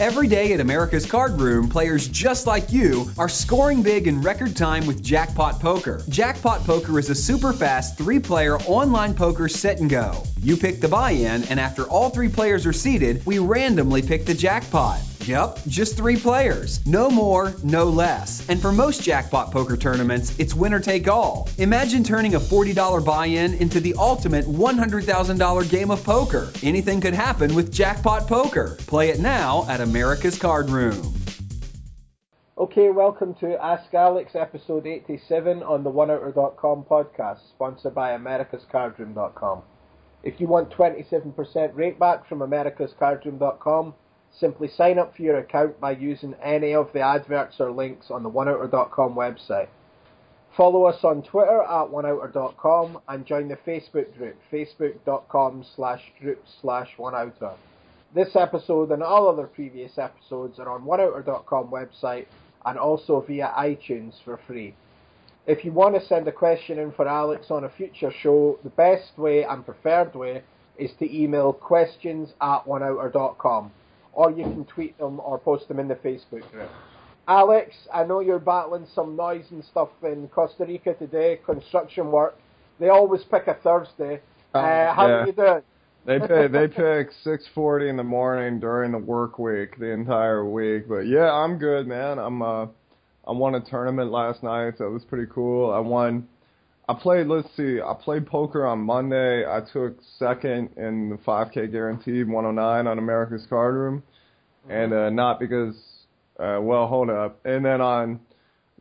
Every day at America's Card Room, players just like you are scoring big in record time with Jackpot Poker. Jackpot Poker is a super fast three-player online poker set and go. You pick the buy-in, and after all three players are seated, we randomly pick the jackpot. Yep, just three players. No more, no less. And for most Jackpot Poker tournaments, it's winner take all. Imagine turning a $40 buy-in into the ultimate $100,000 game of poker. Anything could happen with Jackpot Poker. Play it now at America's Card Room. Okay, welcome to Ask Alex, episode 87 on the OneOuter.com podcast, sponsored by AmericasCardRoom.com. If you want 27% rate back from AmericasCardRoom.com, simply sign up for your account by using any of the adverts or links on the OneOuter.com website. Follow us on Twitter at OneOuter.com and join the Facebook group, facebook.com/group/OneOuter. This episode and all other previous episodes are on OneOuter.com website and also via iTunes for free. If you want to send a question in for Alex on a future show, the best way and preferred way is to email questions at OneOuter.com. Or you can tweet them or post them in the Facebook group. Alex, I know you're battling some noise and stuff in Costa Rica today, construction work. They always pick a Thursday. How are you doing? They pick 6:40 in the morning during the work week, the entire week. But yeah, I'm good, man. I won a tournament last night, so it was pretty cool. I played poker on Monday. I took second in the 5K guaranteed 109 on America's Card Room. And hold up. And then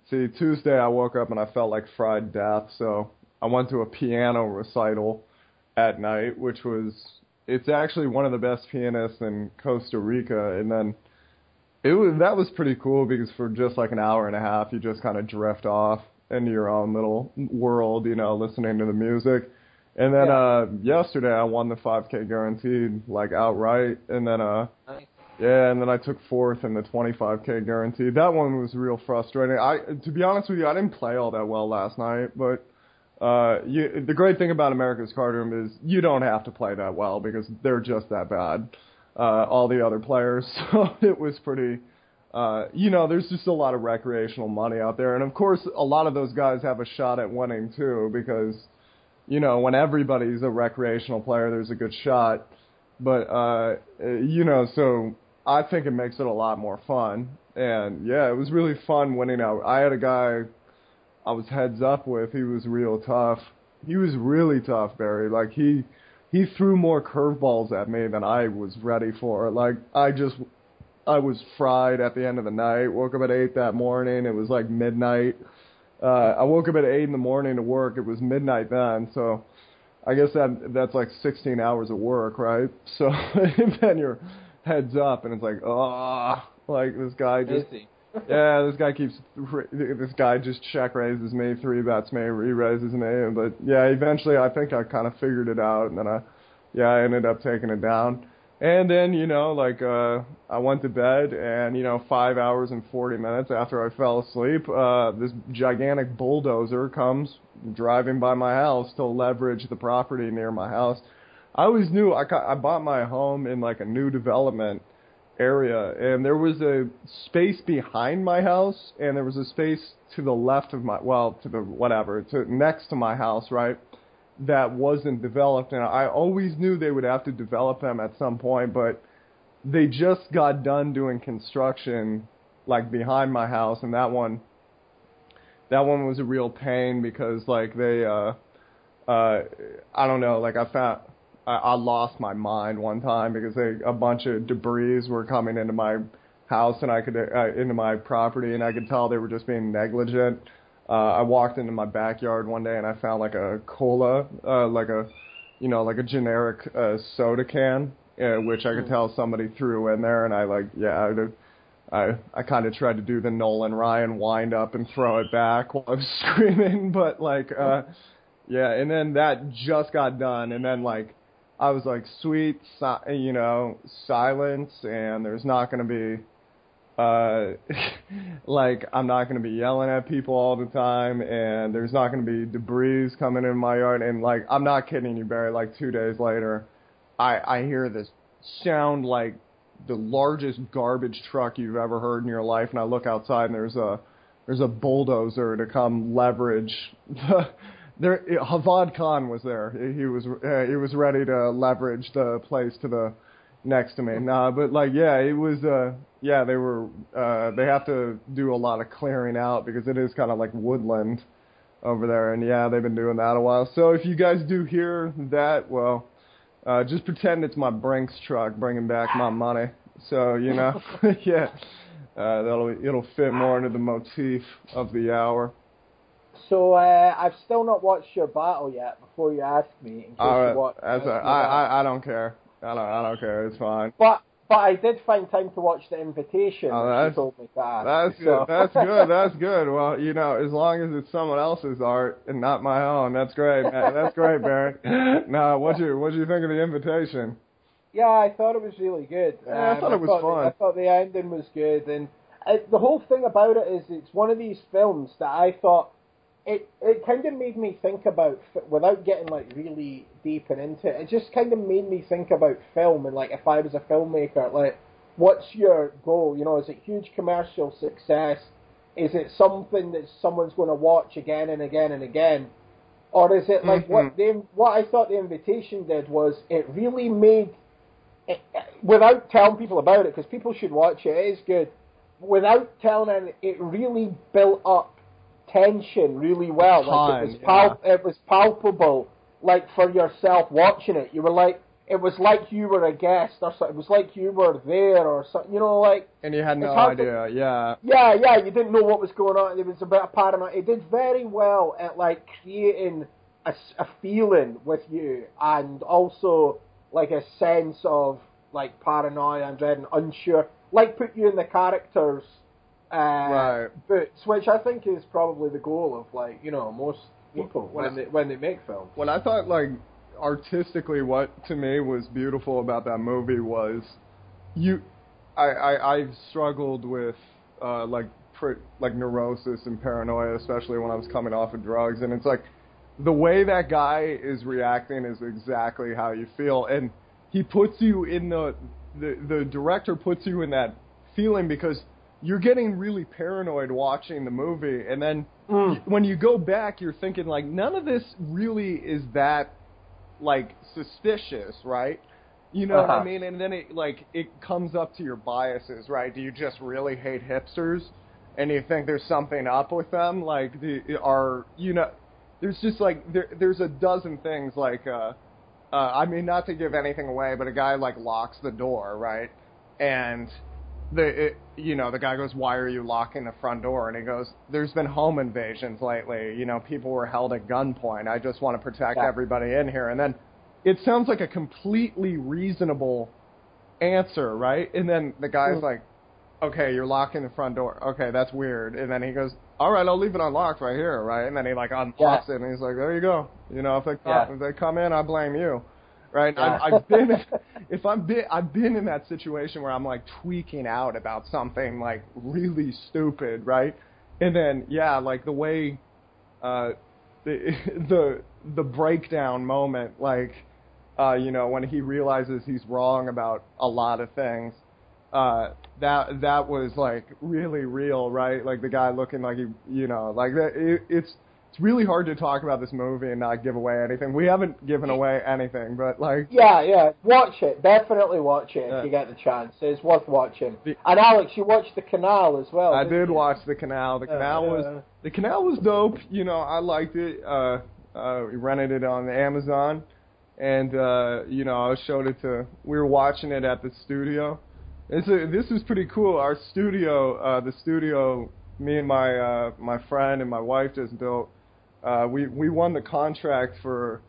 Tuesday I woke up and I felt like fried death. So I went to a piano recital at night, which was, it's actually one of the best pianists in Costa Rica. And then that was pretty cool because for just like an hour and a half, you just kind of drift off into your own little world, you know, listening to the music. And then yesterday I won the 5K guaranteed, like, outright. And then I took fourth in the 25K guaranteed. That one was real frustrating. To be honest with you, I didn't play all that well last night, but the great thing about America's Card Room is you don't have to play that well because they're just that bad, all the other players. So it was pretty... there's just a lot of recreational money out there. And, of course, a lot of those guys have a shot at winning, too, because, you know, when everybody's a recreational player, there's a good shot. But, so I think it makes it a lot more fun. And, yeah, it was really fun winning out. I had a guy I was heads up with. He was real tough. He was really tough, Barry. Like, he threw more curveballs at me than I was ready for. Like, I was fried at the end of the night. Woke up at 8 that morning. It was like midnight. I woke up at 8 in the morning to work. It was midnight then. So I guess that's like 16 hours of work, right? So then your head's up and it's like, this guy just... yeah, this guy just check raises me, three bets me, re-raises me. But yeah, eventually I think I kind of figured it out. And then I ended up taking it down. And then, I went to bed and, 5 hours and 40 minutes after I fell asleep, this gigantic bulldozer comes driving by my house to leverage the property near my house. I always knew I bought my home in like a new development area, and there was a space behind my house and there was a space to the left of next to my house, right? That wasn't developed, and I always knew they would have to develop them at some point, but they just got done doing construction like behind my house, and that one was a real pain because like they I lost my mind one time because a bunch of debris were coming into my house and into my property, and I could tell they were just being negligent. I walked into my backyard one day and I found like a cola, like a generic soda can, which I could tell somebody threw in there. And I kind of tried to do the Nolan Ryan wind up and throw it back while I was screaming. But and then that just got done. And then like I was like, sweet, silence, and there's not going to be. I'm not going to be yelling at people all the time, and there's not going to be debris coming in my yard, and, like, I'm not kidding you, Barry, like, 2 days later, I hear this sound like the largest garbage truck you've ever heard in your life, and I look outside and there's a bulldozer to come leverage. Havad Khan was there. He was ready to leverage the place to the next to me. Nah, but like, yeah, it was. Yeah, they were. They have to do a lot of clearing out because it is kind of like woodland over there, and yeah, they've been doing that a while. So if you guys do hear that, well. Just pretend it's my Brinks truck bringing back my money. So, you know, yeah, it'll fit more into the motif of the hour. So I've still not watched your battle yet before you ask me. In case you watch, I don't care. I don't care. It's fine. But I did find time to watch The Invitation. She told me to ask. That's good. Well, you know, as long as it's someone else's art and not my own, that's great. That's great, Barry. No, what do you think of The Invitation? Yeah, I thought it was really good. Yeah, I thought it was fun. I thought the ending was good, and the whole thing about it is it's one of these films that I thought it kind of made me think about, without getting like really deep and into it, it just kind of made me think about film and like if I was a filmmaker, like what's your goal? You know, is it huge commercial success? Is it something that someone's going to watch again and again and again? Or is it like what I thought The Invitation did was it really made, without telling people about it, because people should watch it, it is good, without telling it really built up tension really well. Like it was palpable, like for yourself watching it. You were like, it was like you were a guest or something. It was like you were there or something, you know, like. And you had no idea, Yeah, you didn't know what was going on. It was a bit of paranoia. It did very well at like creating a feeling with you and also like a sense of like paranoia and dread and unsure. Like put you in the character's boots, which I think is probably the goal of, like, you know, most people when they make films. Well, I thought, like, artistically what, to me, was beautiful about that movie was I've struggled with, neurosis and paranoia, especially when I was coming off of drugs, and it's like the way that guy is reacting is exactly how you feel, and he puts you in the director puts you in that feeling because you're getting really paranoid watching the movie, and then when you go back, you're thinking, like, none of this really is that, like, suspicious, right? You know what I mean? And then it, like, it comes up to your biases, right? Do you just really hate hipsters? And you think there's something up with them? Like, there's just, like, there's a dozen things, like, I mean, not to give anything away, but a guy, like, locks the door, right? And the guy goes, why are you locking the front door? And he goes, there's been home invasions lately. You know, people were held at gunpoint. I just want to protect everybody in here. And then it sounds like a completely reasonable answer, right? And then the guy's like, okay, you're locking the front door. Okay, that's weird. And then he goes, all right, I'll leave it unlocked right here, right? And then he, like, unlocks it, and he's like, there you go. You know, if they come in, I blame you. Right, yeah. I've been in that situation where I'm like tweaking out about something like really stupid, right? And then like the way the breakdown moment, like when he realizes he's wrong about a lot of things, that was like really real, right? Like the guy looking like he, you know, like that. It's really hard to talk about this movie and not give away anything. We haven't given away anything, but like... Yeah. Watch it. Definitely watch it if you get the chance. It's worth watching. And Alex, you watched The Canal as well. I did watch The Canal. The Canal was dope. You know, I liked it. We rented it on Amazon. And, I showed it to... We were watching it at the studio. This is pretty cool. Our studio, me and my my friend and my wife just built... We won the contract for,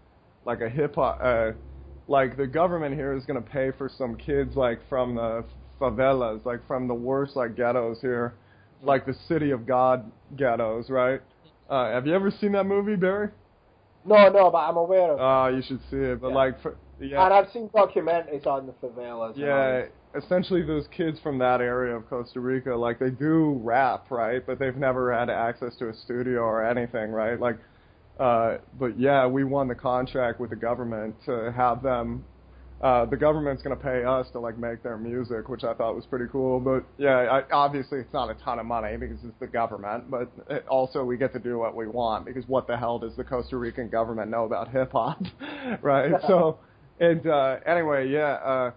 like, a hip-hop, like, the government here is going to pay for some kids, like, from the favelas, like, from the worst, like, ghettos here, like the City of God ghettos, right? Have you ever seen that movie, Barry? No, but I'm aware of it. Oh, you should see it, but, And I've seen documentaries on the favelas. Yeah, essentially those kids from that area of Costa Rica, like, they do rap, right? But they've never had access to a studio or anything, right? Like, we won the contract with the government to have them the government's going to pay us to like make their music, which I thought was pretty cool. But yeah, obviously it's not a ton of money because it's the government, but also we get to do what we want because what the hell does the Costa Rican government know about hip hop, right? So, and anyway, yeah,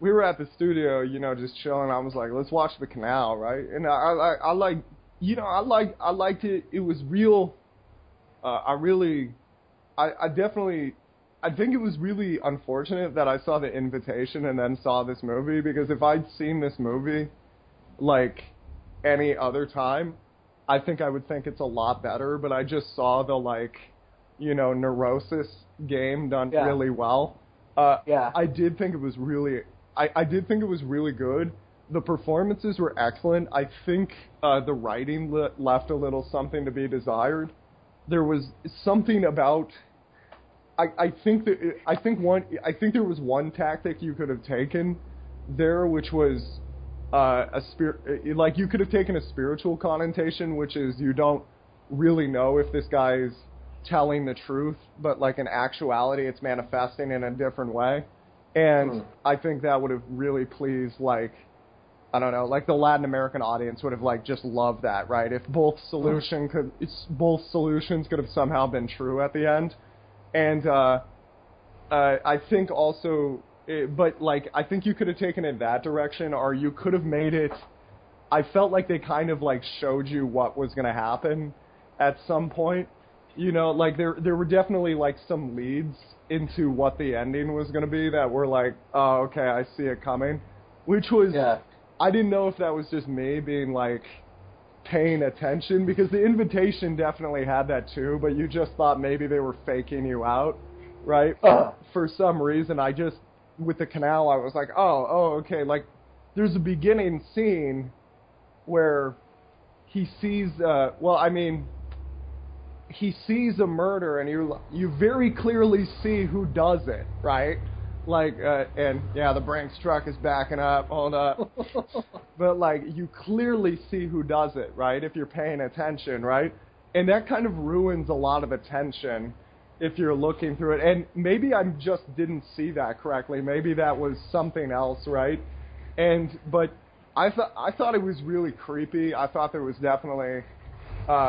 we were at the studio, you know, just chilling. I was like, let's watch The Canal, right? And I liked it. It was real. I think it was really unfortunate that I saw The Invitation and then saw this movie, because if I'd seen this movie like any other time, I think I would think it's a lot better, but I just saw the, like, you know, neurosis game done really well. I did think it was really good. The performances were excellent. I think the writing left a little something to be desired. There was something about... I think there was one tactic you could have taken there, which was you could have taken a spiritual connotation, which is you don't really know if this guy is telling the truth, but like in actuality, it's manifesting in a different way. And I think that would have really pleased, like, I don't know, like the Latin American audience would have like just loved that, right? If both solutions could have somehow been true at the end. And I think also, I think you could have taken it that direction, or you could have made it, I felt like they kind of, like, showed you what was going to happen at some point. You know, like, there were definitely, like, some leads into what the ending was going to be that were like, oh, okay, I see it coming. Which was, I didn't know if that was just me being, like, paying attention, because The Invitation definitely had that too, but you just thought maybe they were faking you out, right? For some reason, with The Canal, I was like, oh, okay, like, there's a beginning scene where he sees, he sees a murder, and you very clearly see who does it, right? Like, the Brinks truck is backing up, hold up. But, like, you clearly see who does it, right, if you're paying attention, right? And that kind of ruins a lot of attention if you're looking through it. And maybe I just didn't see that correctly. Maybe that was something else, right? But I thought it was really creepy. I thought there was definitely... I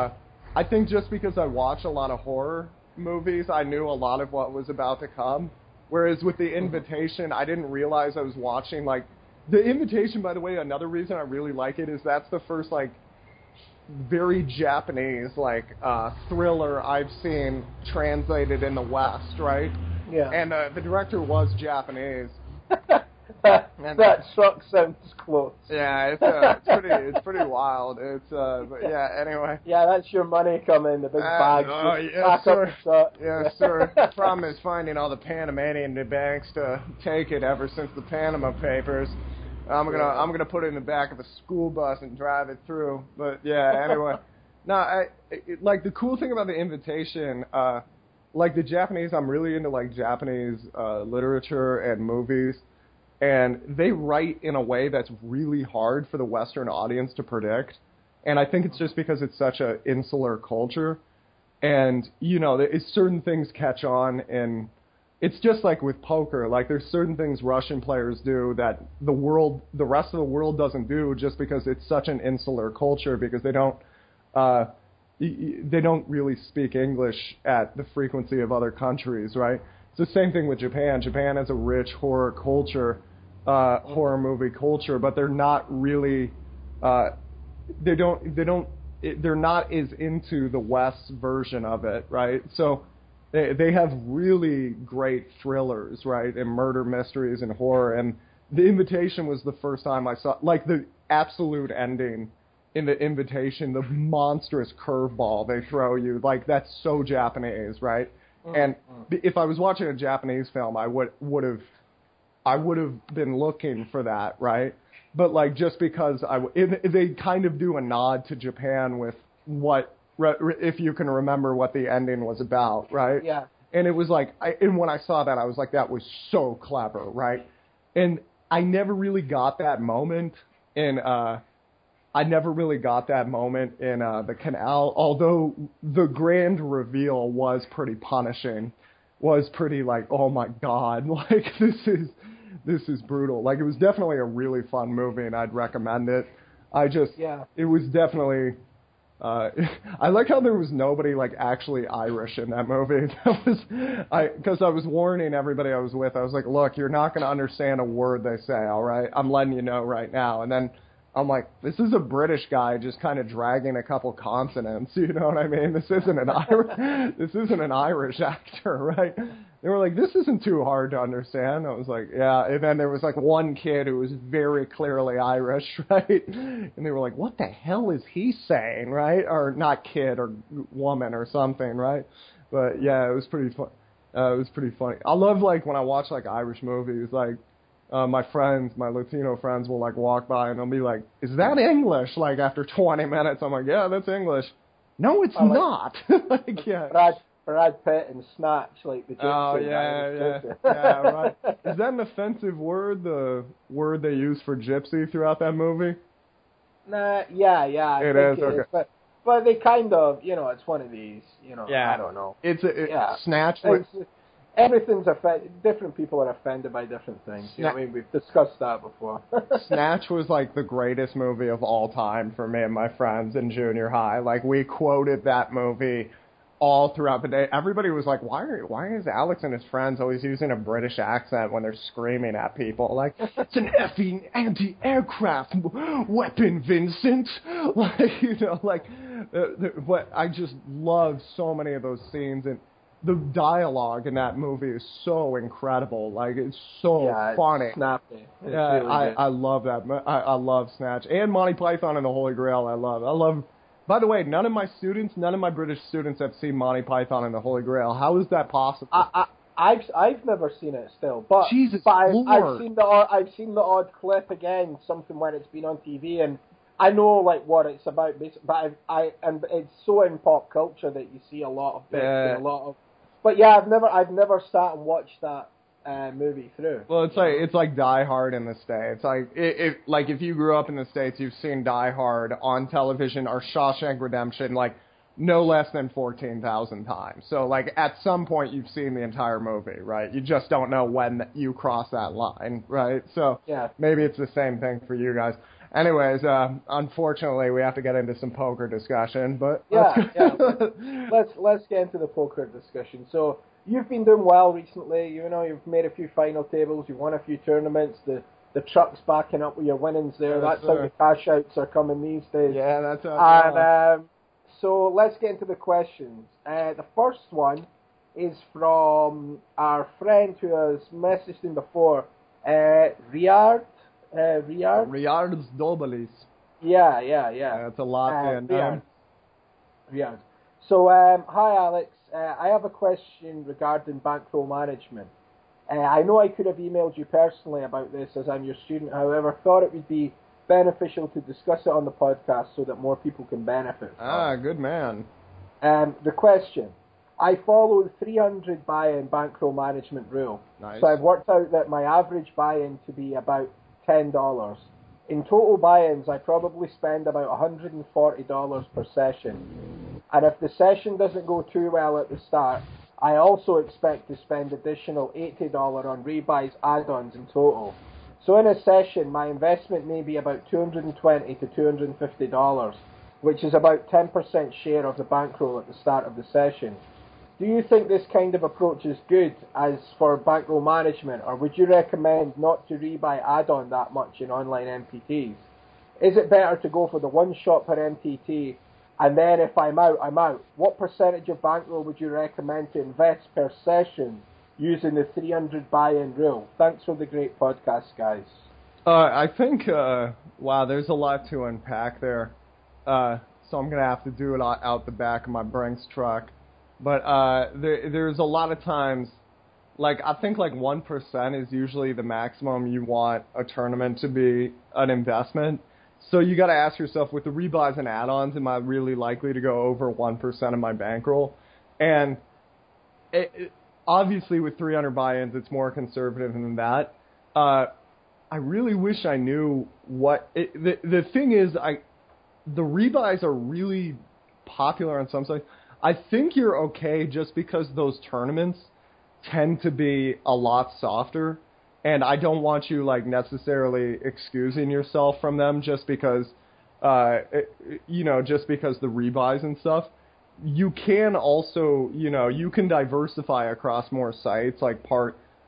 think just because I watch a lot of horror movies, I knew a lot of what was about to come. Whereas with The Invitation, I didn't realize I was watching, like... The Invitation, by the way, another reason I really like it is that's the first, like, very Japanese, like, thriller I've seen translated in the West, right? Yeah. And the director was Japanese. That shock sounds close. Yeah, it's pretty wild. It's but yeah. Anyway. Yeah, that's your money coming in the big bag. Oh yes, sir. Yes, sir. The problem is finding all the Panamanian banks to take it ever since the Panama Papers. I'm gonna put it in the back of a school bus and drive it through. But yeah, anyway. No, like the cool thing about The Invitation. Like the Japanese, I'm really into like Japanese literature and movies. And they write in a way that's really hard for the Western audience to predict. And I think it's just because it's such an insular culture. And, you know, certain things catch on. And it's just like with poker. Like, there's certain things Russian players do that the rest of the world doesn't do just because it's such an insular culture, because they don't really speak English at the frequency of other countries, right? It's the same thing with Japan. Japan has a rich horror culture. Horror movie culture, but they're not really they're not as into the West's version of it, right? So they have really great thrillers, right, and murder mysteries and horror. And The Invitation was the first time I saw, like, the absolute ending in The Invitation, the monstrous curveball they throw you, like, that's so Japanese, right? And if I was watching a Japanese film, I would have been looking for that, right? But, like, just because they kind of do a nod to Japan with what, if you can remember what the ending was about, right? Yeah. And it was like, and when I saw that, I was like, that was so clever, right? And I never really got that moment in The Canal, although the grand reveal was pretty punishing. was pretty like, oh my God, like this is brutal. Like, it was definitely a really fun movie, and I'd recommend it. It was definitely. I like how there was nobody like actually Irish in that movie. Because I was warning everybody I was with. I was like, look, you're not going to understand a word they say, all right? I'm letting you know right now. And then I'm like, this is a British guy just kind of dragging a couple consonants. You know what I mean? This isn't an Irish actor, right? They were like, this isn't too hard to understand. I was like, yeah. And then there was like one kid who was very clearly Irish, right? And they were like, what the hell is he saying, right? Or not kid or woman or something, right? But yeah, it was pretty fun. It was pretty funny. I love like when I watch like Irish movies, like. My Latino friends will, like, walk by, and they'll be like, is that English? Like, after 20 minutes, I'm like, yeah, that's English. No, it's not. Like, yeah. Brad Pitt and Snatch, like, the gypsy. Yeah, right. Is that an offensive word, the word they use for gypsy throughout that movie? Nah, yeah. I think it is. But they kind of, you know, it's one of these, you know, yeah. I don't know. Snatch. Everything's offended. Different people are offended by different things. You know what I mean? We've discussed that before. Snatch was like the greatest movie of all time for me and my friends in junior high. Like, we quoted that movie all throughout the day. Everybody was like, why is Alex and his friends always using a British accent when they're screaming at people? Like, it's an effing anti-aircraft weapon, Vincent. Like, you know, like, but I just love so many of those scenes, and the dialogue in that movie is so incredible. Like, it's so funny. It's snappy. I love that. I love Snatch. And Monty Python and the Holy Grail, I love. By the way, none of my British students have seen Monty Python and the Holy Grail. How is that possible? I've never seen it still, but Jesus Lord. I've seen the odd clip again, something when it's been on TV, and I know like what it's about, but and it's so in pop culture that you see a lot of things and a lot of. But yeah, I've never sat and watched that movie through. Well, it's like Die Hard in the States. Like, if you grew up in the States, you've seen Die Hard on television or Shawshank Redemption like no less than 14,000 times. So like at some point you've seen the entire movie, right? You just don't know when you cross that line, right? So maybe it's the same thing for you guys. Anyways, unfortunately, we have to get into some poker discussion, but let's get into the poker discussion. So you've been doing well recently. You know, you've made a few final tables. You've won a few tournaments. The truck's backing up with your winnings there. That's how the cash outs are coming these days. Yeah, that's how. And so let's get into the questions. The first one is from our friend who has messaged him before, Riyadh. Riyadh Doblis. Yeah. That's a lot, man. Riyadh. So, hi, Alex. I have a question regarding bankroll management. I know I could have emailed you personally about this as I'm your student. However, thought it would be beneficial to discuss it on the podcast so that more people can benefit. Good man. The question. I follow the 300 buy-in bankroll management rule. Nice. So I've worked out that my average buy-in to be about $10. In total buy-ins, I probably spend about $140 per session. And if the session doesn't go too well at the start, I also expect to spend additional $80 on rebuys, add-ons in total. So in a session, my investment may be about $220 to $250, which is about 10% share of the bankroll at the start of the session. Do you think this kind of approach is good as for bankroll management, or would you recommend not to rebuy add-on that much in online MPTs? Is it better to go for the one shot per MPT, and then if I'm out, I'm out? What percentage of bankroll would you recommend to invest per session using the 300 buy-in rule? Thanks for the great podcast, guys. I think, wow, there's a lot to unpack there. So I'm going to have to do it out the back of my Brinks truck. But there's a lot of times, like, I think, like, 1% is usually the maximum you want a tournament to be an investment. So you got to ask yourself, with the rebuys and add-ons, am I really likely to go over 1% of my bankroll? And obviously with 300 buy-ins, it's more conservative than that. I really wish I knew what – the thing is, the rebuys are really popular on some sites. I think you're okay just because those tournaments tend to be a lot softer, and I don't want you like necessarily excusing yourself from them just because, just because the rebuys and stuff. You can also, you can diversify across more sites, like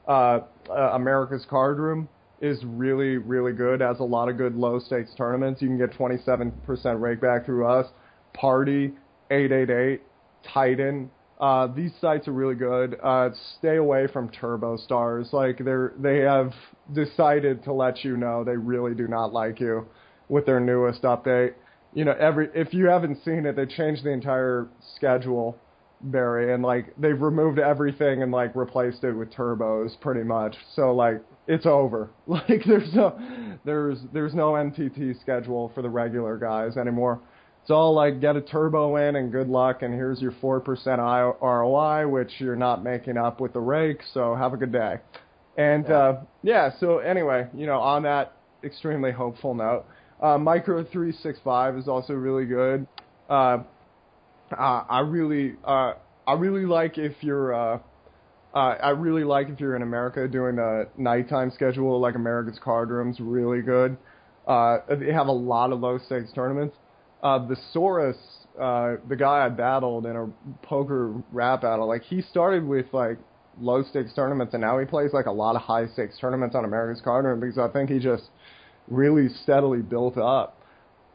America's Card Room is really, really good, has a lot of good low-stakes tournaments. You can get 27% rakeback through us. Party, 888, Titan. These sites are really good. Stay away from TurboStars. Like, they have decided to let you know they really do not like you with their newest update. If you haven't seen it, they changed the entire schedule, Barry, and, they've removed everything and, replaced it with turbos, pretty much. So, it's over. There's no MTT schedule for the regular guys anymore. It's all, get a turbo in and good luck, and here's your 4% ROI, which you're not making up with the rake, so have a good day. And, so anyway, on that extremely hopeful note, Micro 365 is also really good. I really like if you're in America doing a nighttime schedule. Like America's Card Room's really good. They have a lot of low stakes tournaments. The Saurus, the guy I battled in a poker rap battle, he started with low stakes tournaments, and now he plays a lot of high stakes tournaments on America's Card Room because I think he just really steadily built up,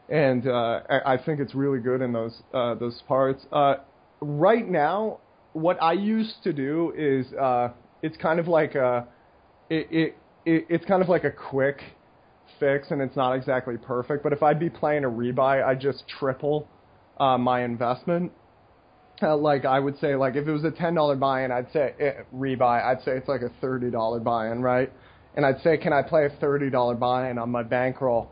and I think it's really good in those parts. Right now, what I used to do is it's kind of like a quick fix, and it's not exactly perfect. But if I'd be playing a rebuy, I'd just triple my investment. I would say, if it was a $10 buy-in, I'd say rebuy. I'd say it's a $30 buy-in, right? And I'd say, can I play a $30 buy-in on my bankroll?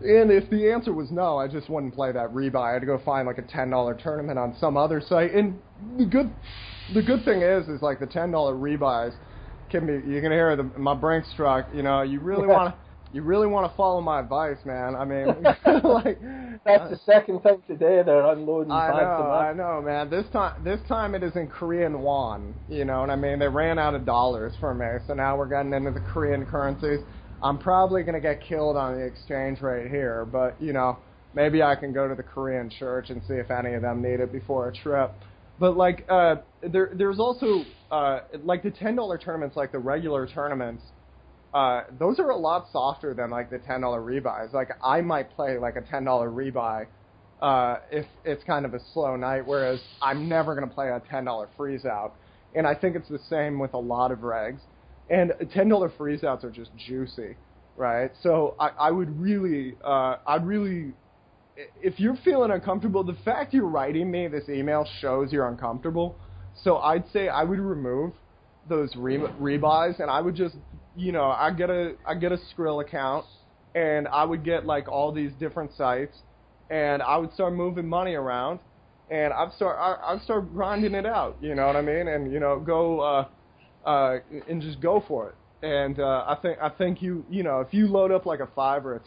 And if the answer was no, I just wouldn't play that rebuy. I'd go find a $10 tournament on some other site. And the good thing is the $10 rebuys can be. You can hear my Brinks truck. You really want to follow my advice, man. I mean, that's the second time today they're unloading. I know, man. This time it is in Korean won. You know what I mean? They ran out of dollars for me, so now we're getting into the Korean currencies. I'm probably gonna get killed on the exchange rate here, but maybe I can go to the Korean church and see if any of them need it before a trip. But there's also the $10 tournaments, the regular tournaments. Those are a lot softer than the $10 rebuys. I might play a $10 rebuy if it's kind of a slow night, whereas I'm never going to play a $10 freeze out. And I think it's the same with a lot of regs. And $10 freeze outs are just juicy, right? So I'd really, if you're feeling uncomfortable, the fact you're writing me this email shows you're uncomfortable. So I'd say I would remove those rebuys, and I would just, I get a Skrill account, and I would get all these different sites, and I would start moving money around, and I'd start grinding it out. You know what I mean? And go and just go for it. And I think if you load up a $5 or a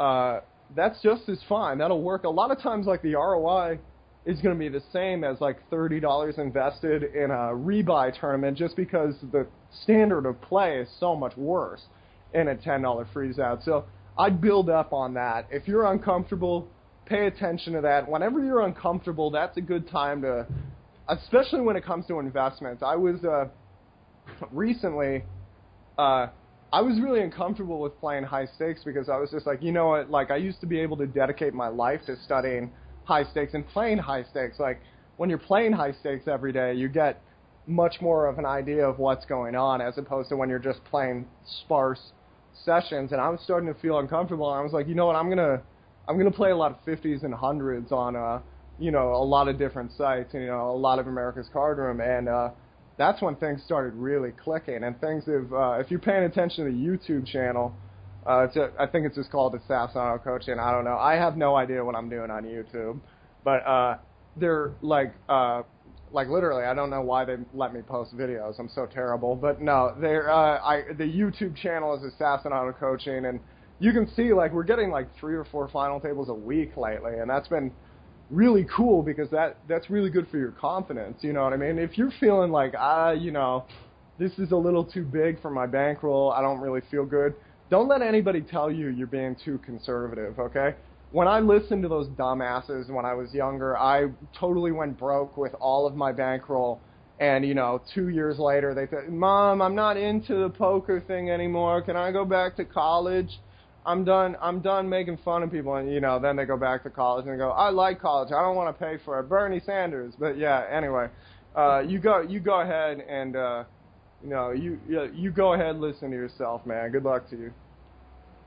$10, that's just as fine. That'll work. A lot of times the ROI is going to be the same as $30 invested in a rebuy tournament, just because the standard of play is so much worse in a $10 freeze out. So I'd build up on that. If you're uncomfortable, pay attention to that. Whenever you're uncomfortable, that's a good time to, especially when it comes to investments. I was recently, I was really uncomfortable with playing high stakes because I was just I used to be able to dedicate my life to studying high stakes and playing high stakes. When you're playing high stakes every day, you get much more of an idea of what's going on as opposed to when you're just playing sparse sessions. And I was starting to feel uncomfortable, and I was I'm gonna play a lot of 50s and 100s on a lot of different sites, a lot of America's Card Room, and that's when things started really clicking. And things have, if you're paying attention to the YouTube channel, I think it's just called Assassinato Coaching. I don't know. I have no idea what I'm doing on YouTube, but they're literally, I don't know why they let me post videos. I'm so terrible, but no, they're the YouTube channel is Assassinato Coaching, and you can see we're getting 3 or 4 final tables a week lately, and that's been really cool because that's really good for your confidence, you know what I mean? If you're feeling like, you know, this is a little too big for my bankroll, I don't really feel good, don't let anybody tell you you're being too conservative, okay? When I listened to those dumbasses when I was younger, I totally went broke with all of my bankroll, and, you know, 2 years later they said, Mom, I'm not into the poker thing anymore, can I go back to college? I'm done making fun of people, and, you know, then they go back to college and they go, I like college, I don't want to pay for it, Bernie Sanders. But yeah, anyway, you go ahead and, you know, you go ahead and listen to yourself, man. Good luck to you.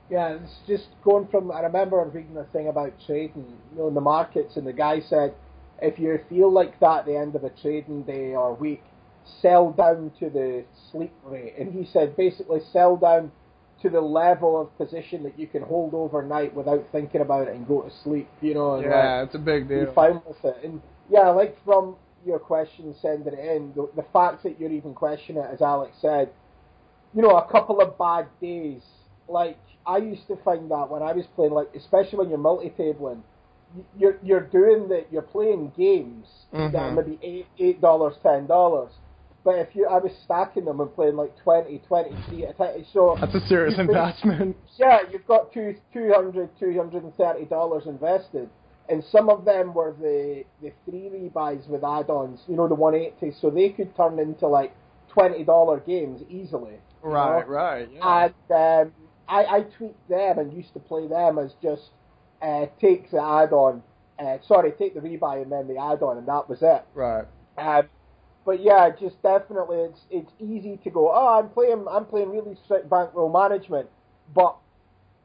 Yeah, it's just going from, I remember reading a thing about trading, you know, in the markets, and the guy said, if you feel like that at the end of a trading day or week, sell down to the sleep rate. And he said, basically, sell down to the level of position that you can hold overnight without thinking about it and go to sleep, you know. And yeah, it's a big deal. You're fine with it. And yeah, like from your question, sending it in, the fact that you're even questioning it, as Alex said, you know, a couple of bad days, like I used to find that when I was playing, like especially when you're multi-tabling, you're doing that, you're playing games that are maybe $8, $10. But if I was stacking them and playing like 20 at a time, so that's a serious investment. Yeah, you've got $230 invested, and some of them were the three rebuys with add-ons, you know, the 180, so they could turn into like $20 games easily. Right, know? Right. Yeah. And I tweaked them and used to play them as just take the rebuy and then the add-on, and that was it. Right. But yeah, just definitely, it's easy to go, oh, I'm playing really strict bankroll management, but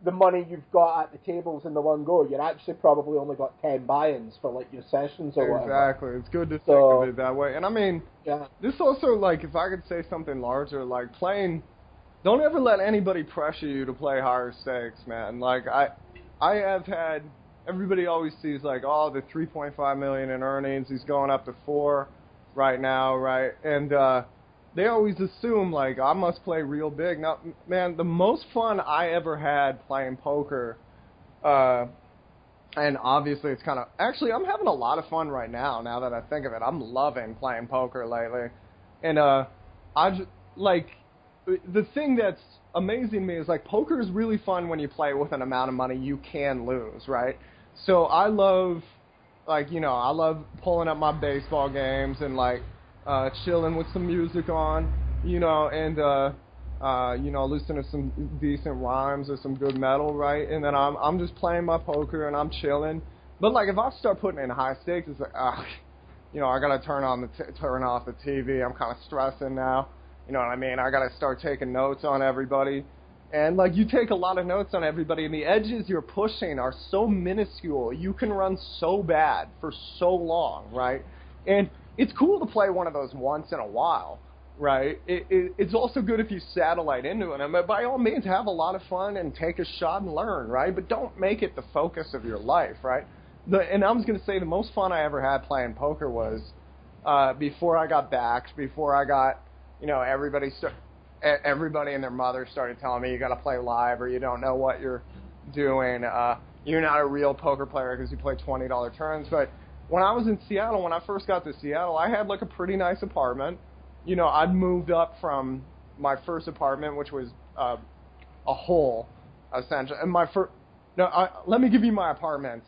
the money you've got at the tables in the one go, you're actually probably only got 10 buy-ins for like your sessions or whatever. Exactly, it's good to think of it that way. And I mean, yeah. This also, like, if I could say something larger, like playing, don't ever let anybody pressure you to play higher stakes, man. Like I have had, everybody always sees like, oh, the $3.5 million in earnings, he's going up to 4 right now, right? And they always assume, like, I must play real big. Now, man, the most fun I ever had playing poker, and obviously it's kind of, actually, I'm having a lot of fun right now, now that I think of it. I'm loving playing poker lately. And the thing that's amazing to me is, like, poker is really fun when you play with an amount of money you can lose, right? So I love, like, you know, I love pulling up my baseball games and, like, chilling with some music on, you know, and, you know, listening to some decent rhymes or some good metal, right? And then I'm just playing my poker and I'm chilling. But, like, if I start putting in high stakes, it's like, you know, I got to turn off the TV. I'm kind of stressing now. You know what I mean? I got to start taking notes on everybody. And, like, you take a lot of notes on everybody, and the edges you're pushing are so minuscule. You can run so bad for so long, right? And it's cool to play one of those once in a while, right? It's also good if you satellite into it. I mean, by all means, have a lot of fun and take a shot and learn, right? But don't make it the focus of your life, right? And I was going to say the most fun I ever had playing poker was before I got backed, before I got, you know, everybody and their mother started telling me you got to play live or you don't know what you're doing. You're not a real poker player because you play $20 turns. But when I was in Seattle, when I first got to Seattle, I had like a pretty nice apartment. You know, I'd moved up from my first apartment, which was a hole, essentially. And let me give you my apartments.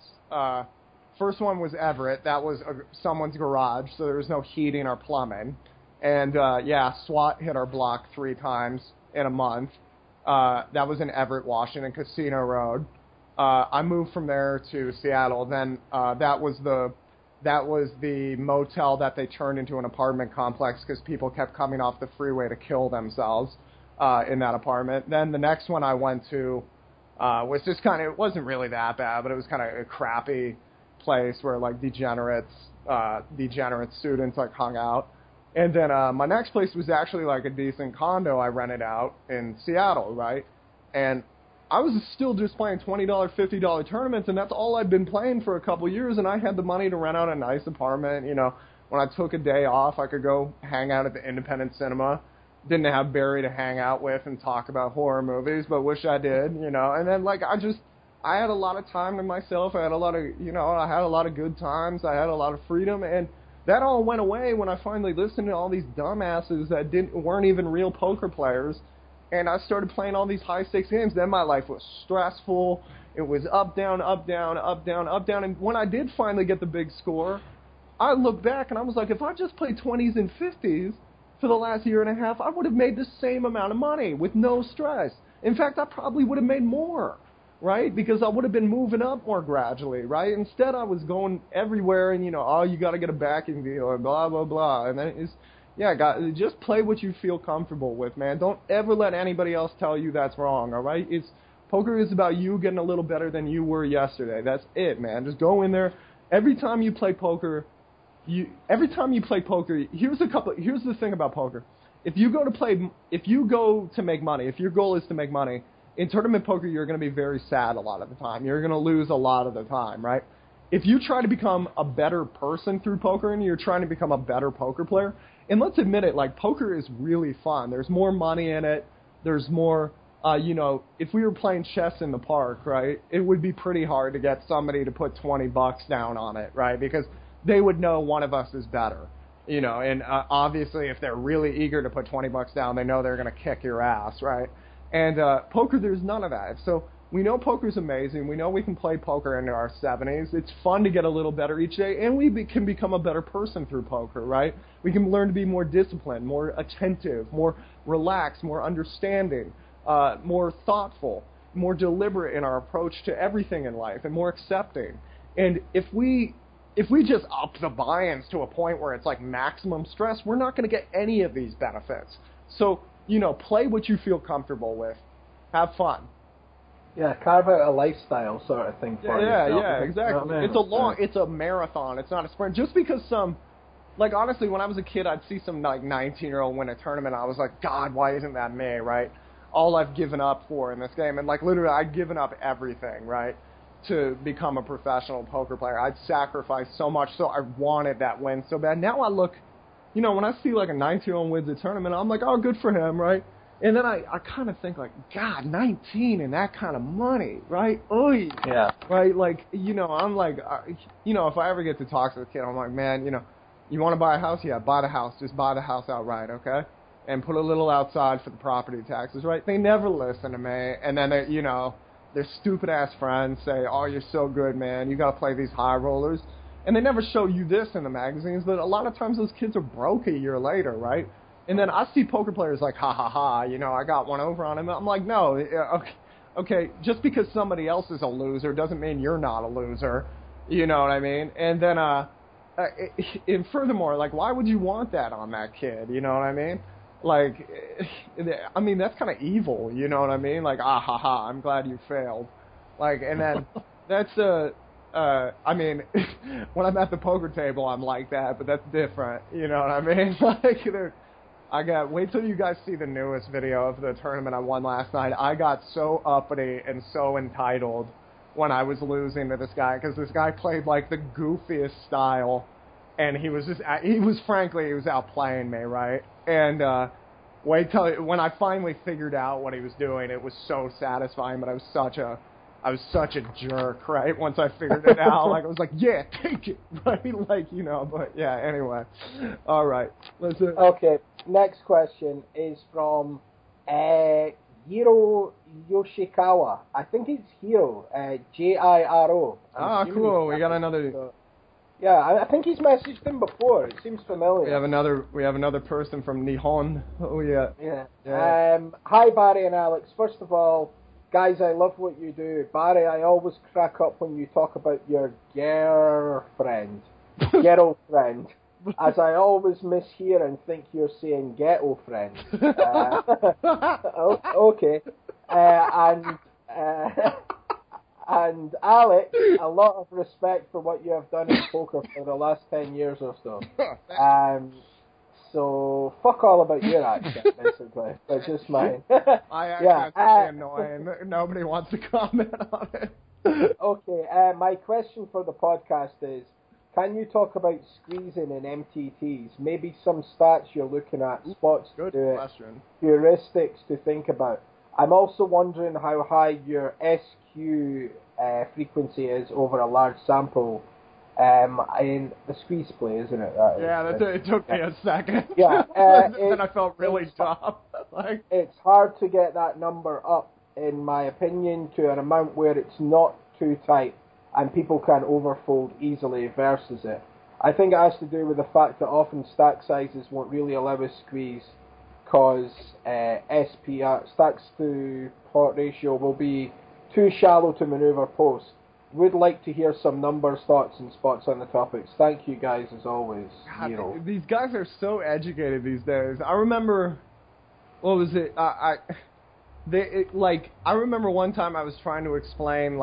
First one was Everett. That was someone's garage, so there was no heating or plumbing. And, yeah, SWAT hit our block 3 times in a month. That was in Everett, Washington, Casino Road. I moved from there to Seattle. Then that was the motel that they turned into an apartment complex because people kept coming off the freeway to kill themselves in that apartment. Then the next one I went to was just kind of – it wasn't really that bad, but it was kind of a crappy place where, like, degenerate students, like, hung out. And then my next place was actually like a decent condo I rented out in Seattle, right? And I was still just playing $20, $50 tournaments, and that's all I'd been playing for a couple years, and I had the money to rent out a nice apartment. You know, when I took a day off, I could go hang out at the independent cinema. Didn't have Barry to hang out with and talk about horror movies, but wish I did, you know. And then, like, I just – I had a lot of time to myself. I had a lot of good times. I had a lot of freedom, and that all went away when I finally listened to all these dumbasses that weren't even real poker players, and I started playing all these high-stakes games. Then my life was stressful. It was up, down, up, down, up, down, up, down, and when I did finally get the big score, I looked back and I was like, if I just played 20s and 50s for the last year and a half, I would have made the same amount of money with no stress. In fact, I probably would have made more, right? Because I would have been moving up more gradually, right? Instead, I was going everywhere and, you got to get a backing deal or blah, blah, blah. And then just play what you feel comfortable with, man. Don't ever let anybody else tell you that's wrong, all right? Poker is about you getting a little better than you were yesterday. That's it, man. Just go in there. Every time you play poker, here's the thing about poker. If your goal is to make money, in tournament poker you're going to be very sad a lot of the time. You're going to lose a lot of the time, right? If you try to become a better person through poker and you're trying to become a better poker player, and let's admit it, like, poker is really fun. There's more money in it. There's more, if we were playing chess in the park, right, it would be pretty hard to get somebody to put $20 down on it, right? Because they would know one of us is better, and obviously if they're really eager to put $20 down, they know they're going to kick your ass, right? And poker, there's none of that. So we know poker's amazing. We know we can play poker into our 70s. It's fun to get a little better each day, and we can become a better person through poker, right? We can learn to be more disciplined, more attentive, more relaxed, more understanding, more thoughtful, more deliberate in our approach to everything in life, and more accepting. And if we just up the buy-ins to a point where it's like maximum stress, we're not going to get any of these benefits. So, play what you feel comfortable with. Have fun. Yeah, carve out a lifestyle sort of thing for yourself. Yeah, exactly. No, it's a marathon. It's not a sprint. Just because honestly, when I was a kid, I'd see some, 19-year-old win a tournament. I was like, God, why isn't that me, right? All I've given up for in this game. And, literally, I'd given up everything, right, to become a professional poker player. I'd sacrificed so much, so I wanted that win so bad. Now I look, when I see a 19-year-old wins a tournament, I'm like, oh, good for him, right? And then I kind of think, God, 19 and that kind of money, right? Oy. Yeah. Right? I'm like, if I ever get to talk to the kid, I'm like, man, you want to buy a house? Yeah, buy the house. Just buy the house outright, okay? And put a little outside for the property taxes, right? They never listen to me. And then, their stupid-ass friends say, oh, you're so good, man. You got to play these high rollers. And they never show you this in the magazines, but a lot of times those kids are broke a year later, right? And then I see poker players like, ha, ha, ha, I got one over on him. I'm like, no, okay, just because somebody else is a loser doesn't mean you're not a loser. You know what I mean? And then, and furthermore, why would you want that on that kid? You know what I mean? That's kind of evil, you know what I mean? I'm glad you failed. And then that's when I'm at the poker table, I'm like that, but that's different, you know what I mean? Wait till you guys see the newest video of the tournament I won last night. I got so uppity and so entitled when I was losing to this guy, because this guy played, the goofiest style, and he was outplaying me, right? And when I finally figured out what he was doing, it was so satisfying. But I was such a jerk, right? Once I figured it out, I was like, yeah, take it, right? But yeah. Anyway, all right. Okay. Next question is from Hiro Yoshikawa. I think it's Hiro, Jiro. Cool. We got another. Yeah, I think he's messaged him before. It seems familiar. We have another person from Nihon. Oh, yeah. Yeah. Hi, Barry and Alex. First of all, guys, I love what you do. Barry, I always crack up when you talk about your girlfriend, as I always mishear and think you're saying ghetto friend. Okay. And Alex, a lot of respect for what you have done in poker for the last 10 years or so. So fuck all about your accent, basically, but just mine. My accent's annoying. Nobody wants to comment on it. Okay, my question for the podcast is: can you talk about squeezing in MTTs? Maybe some stats you're looking at, spots to do it, heuristics to think about. I'm also wondering how high your SQ frequency is over a large sample. And the squeeze play, isn't it? That it took me a second. Yeah, then I felt really dumb. Like, it's hard to get that number up, in my opinion, to an amount where it's not too tight and people can overfold easily versus it. I think it has to do with the fact that often stack sizes won't really allow a squeeze because SPR, stacks to pot ratio, will be too shallow to manoeuvre post. Would like to hear some numbers, thoughts, and spots on the topics. Thank you, guys, as always. God, these guys are so educated these days. I remember, what was it? I remember one time I was trying to explain,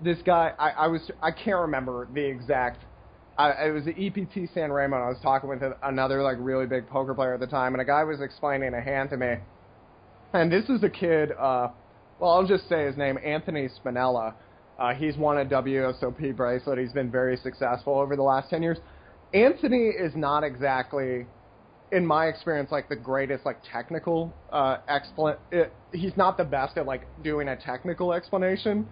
this guy. I can't remember the exact. It was the EPT San Ramon. I was talking with another really big poker player at the time, and a guy was explaining a hand to me. And this is a kid. I'll just say his name, Anthony Spinella. He's won a WSOP bracelet. He's been very successful over the last 10 years. Anthony is not exactly, in my experience, the greatest, technical he's not the best at, doing a technical explanation.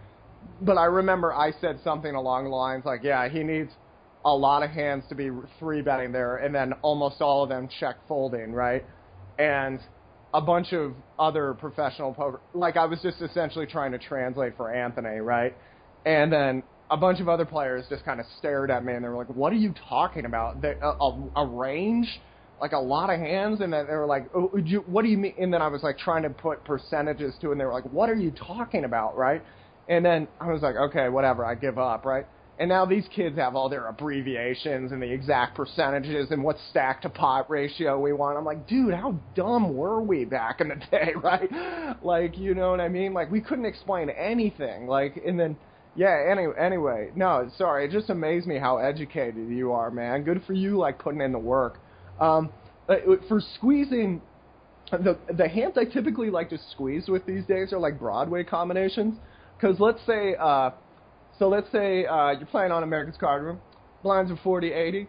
But I remember I said something along the lines he needs a lot of hands to be 3-betting there, and then almost all of them check folding, right? And a bunch of other professional poker... I was just essentially trying to translate for Anthony, right? And then a bunch of other players just kind of stared at me, and they were like, what are you talking about? A range? A lot of hands? And then they were like, oh, what do you mean? And then I was, trying to put percentages to it, and they were like, what are you talking about, right? And then I was like, okay, whatever, I give up, right? And now these kids have all their abbreviations and the exact percentages and what stack to pot ratio we want. I'm like, dude, how dumb were we back in the day, right? You know what I mean? We couldn't explain anything. And then, anyway, no, sorry. It just amazed me how educated you are, man. Good for you, putting in the work. For squeezing, the hands I typically like to squeeze with these days are Broadway combinations. Because let's say you're playing on America's Card Room. Blinds are 40-80.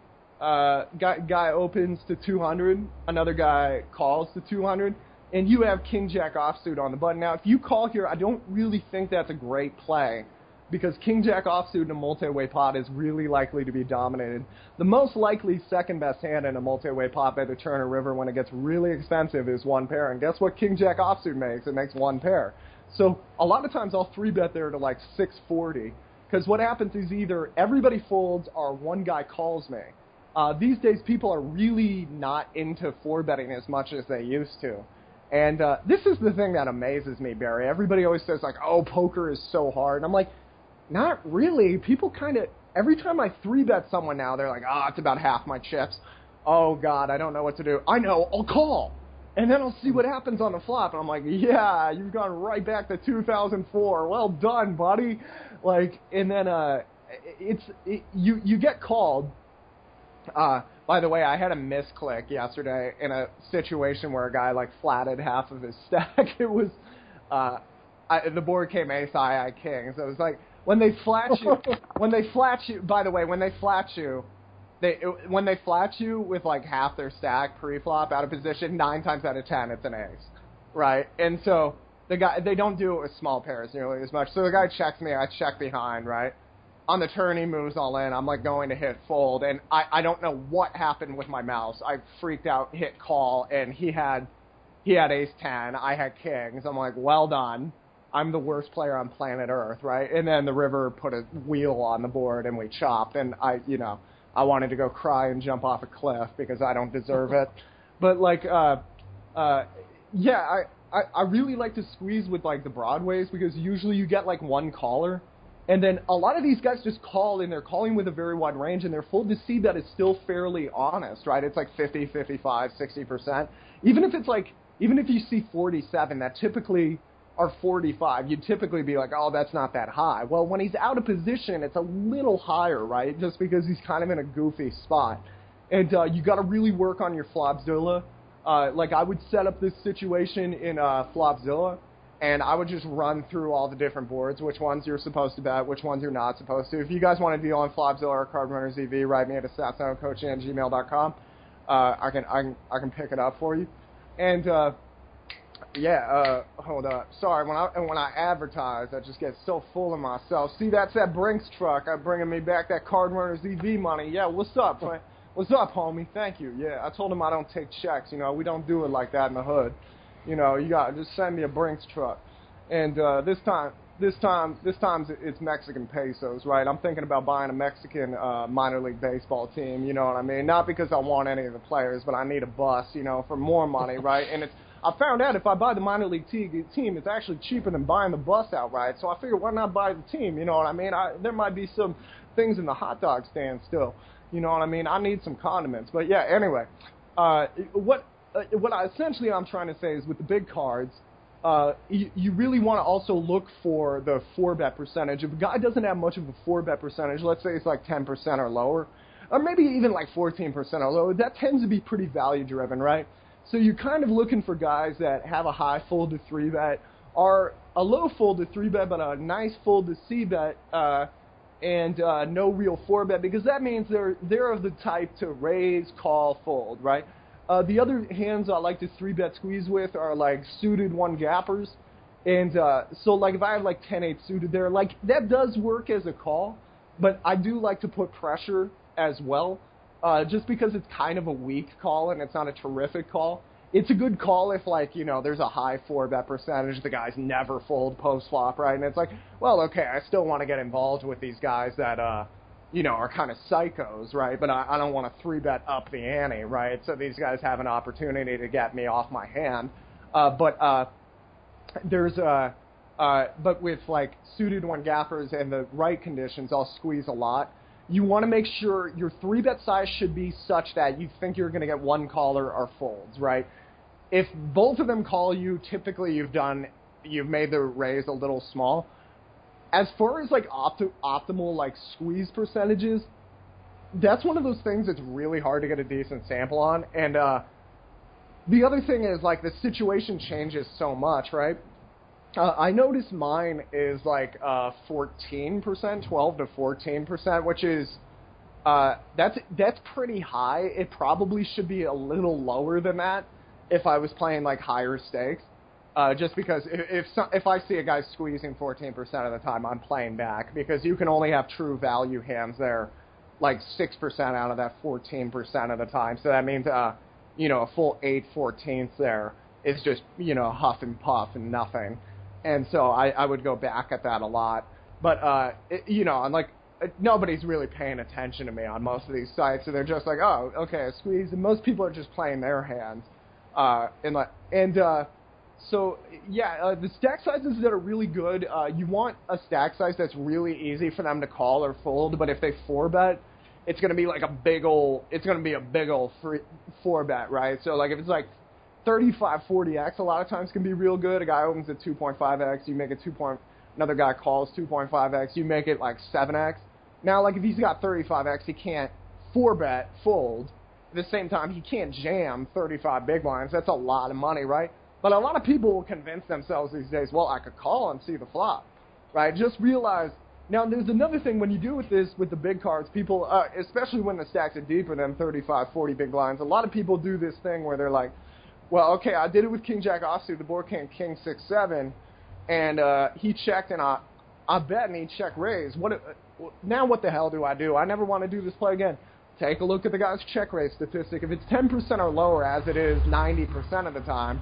Guy opens to 200. Another guy calls to 200. And you have King-Jack offsuit on the button. Now, if you call here, I don't really think that's a great play because King-Jack offsuit in a multi-way pot is really likely to be dominated. The most likely second-best hand in a multi-way pot by the Turner River when it gets really expensive is one pair. And guess what King-Jack offsuit makes? It makes one pair. So a lot of times I'll 3-bet there to 640. Because what happens is either everybody folds or one guy calls me. These days, people are really not into 4-betting as much as they used to. And this is the thing that amazes me, Barry. Everybody always says, oh, poker is so hard. And I'm like, not really. People kind of, every time I 3-bet someone now, they're like, it's about half my chips. Oh, God, I don't know what to do. I know, I'll call. And then I'll see what happens on the flop. And I'm like, yeah, you've gone right back to 2004. Well done, buddy. And then you get called. By the way, I had a misclick yesterday in a situation where a guy, flatted half of his stack. It was the board came ace-high king. So it was when they flat you with, half their stack pre-flop out of position, 9 times out of 10, it's an ace, right? And so the guy, they don't do it with small pairs nearly as much. So the guy checks me, I check behind, right? On the turn, he moves all in. I'm, going to hit fold, and I don't know what happened with my mouse. I freaked out, hit call, and he had ace-10, I had kings. I'm like, well done. I'm the worst player on planet Earth, right? And then the river put a wheel on the board, and we chopped, and I wanted to go cry and jump off a cliff because I don't deserve it. But, I really like to squeeze with, the Broadways because usually you get, one caller. And then a lot of these guys just call, and they're calling with a very wide range, and their fold to c-bet is still fairly honest, right? It's, 50, 55, 60%. Even if you see 47, that typically are 45, you'd typically be like, oh, that's not that high. Well, when he's out of position, it's a little higher, right, just because he's kind of in a goofy spot. And you got to really work on your Flopzilla. I would set up this situation in Flopzilla, and I would just run through all the different boards, which ones you're supposed to bet, which ones you're not supposed to. If you guys want to deal on Flopzilla or Cardrunners EV, write me at assassinato coaching@gmail.com. I can pick it up for you. And Hold up. Sorry, when I advertise, I just get so full of myself. See, that's that Brinks truck. I'm bringing me back that Card Runners EV money. Yeah, what's up, man? What's up, homie? Thank you. Yeah, I told him I don't take checks. You know, we don't do it like that in the hood. You know, you got just send me a Brinks truck. And this time, it's Mexican pesos, right? I'm thinking about buying a Mexican minor league baseball team. You know what I mean? Not because I want any of the players, but I need a bus, you know, for more money, right? And it's I found out if I buy the minor league team, it's actually cheaper than buying the bus outright. So I figured, why not buy the team? You know what I mean? There might be some things in the hot dog stand still. You know what I mean? I need some condiments. But yeah, anyway, what I essentially I'm trying to say is with the big cards. You really want to also look for the 4-bet percentage. If a guy doesn't have much of a 4-bet percentage, let's say it's like 10% or lower, or maybe even like 14% or lower, that tends to be pretty value-driven, right? So you're kind of looking for guys that have a high fold to 3-bet, or a low fold to 3-bet, but a nice fold to c-bet, and no real 4-bet, because that means they're of the type to raise, call, fold, right? The other hands I like to 3-bet squeeze with are, like, suited 1-gappers. And so, like, if I have, like, 10-8 suited there, like, that does work as a call. But I do like to put pressure as well, just because it's kind of a weak call and it's not a terrific call. It's a good call if, like, you know, there's a high 4-bet percentage. The guys never fold post-flop, right? And it's like, well, okay, I still want to get involved with these guys that you know, are kind of psychos, right? But I don't want to 3-bet up the ante, right? So these guys have an opportunity to get me off my hand. But with like suited 1-gappers and the right conditions, I'll squeeze a lot. You want to make sure your 3-bet size should be such that you think you're going to get one caller or folds, right? If both of them call you, typically you've made the raise a little small. As far as, like, optimal, like, squeeze percentages, that's one of those things that's really hard to get a decent sample on. And the other thing is, like, the situation changes so much, right? I noticed mine is, like, 14%, 12 to 14%, which is that's pretty high. It probably should be a little lower than that if I was playing, like, higher stakes. Just because if I see a guy squeezing 14% of the time, I'm playing back because you can only have true value hands there, like 6% out of that 14% of the time. So that means, you know, a full 8/14 there is just, you know, huff and puff and nothing. And so I would go back at that a lot. But, you know, I'm like, nobody's really paying attention to me on most of these sites. So they're just like, oh, okay, a squeeze. And most people are just playing their hands. So, yeah, the stack sizes that are really good, you want a stack size that's really easy for them to call or fold, but if they 4-bet, it's going to be like a big old 4-bet, right? So, like, if it's like 35, 40x, a lot of times can be real good. A guy opens at 2.5x, you make it another guy calls 2.5x, you make it like 7x. Now, like, if he's got 35x, he can't 4-bet, fold. At the same time, he can't jam 35 big blinds. That's a lot of money, right? But a lot of people will convince themselves these days, well, I could call and see the flop, right? Just realize, now there's another thing when you do with this, with the big cards, people, especially when the stacks are deeper than 35, 40 big blinds, a lot of people do this thing where they're like, well, okay, I did it with King Jack offsuit, the board came King 6-7, and he checked and I bet and he check raised. Now what the hell do? I never want to do this play again. Take a look at the guy's check raise statistic. If it's 10% or lower, as it is 90% of the time,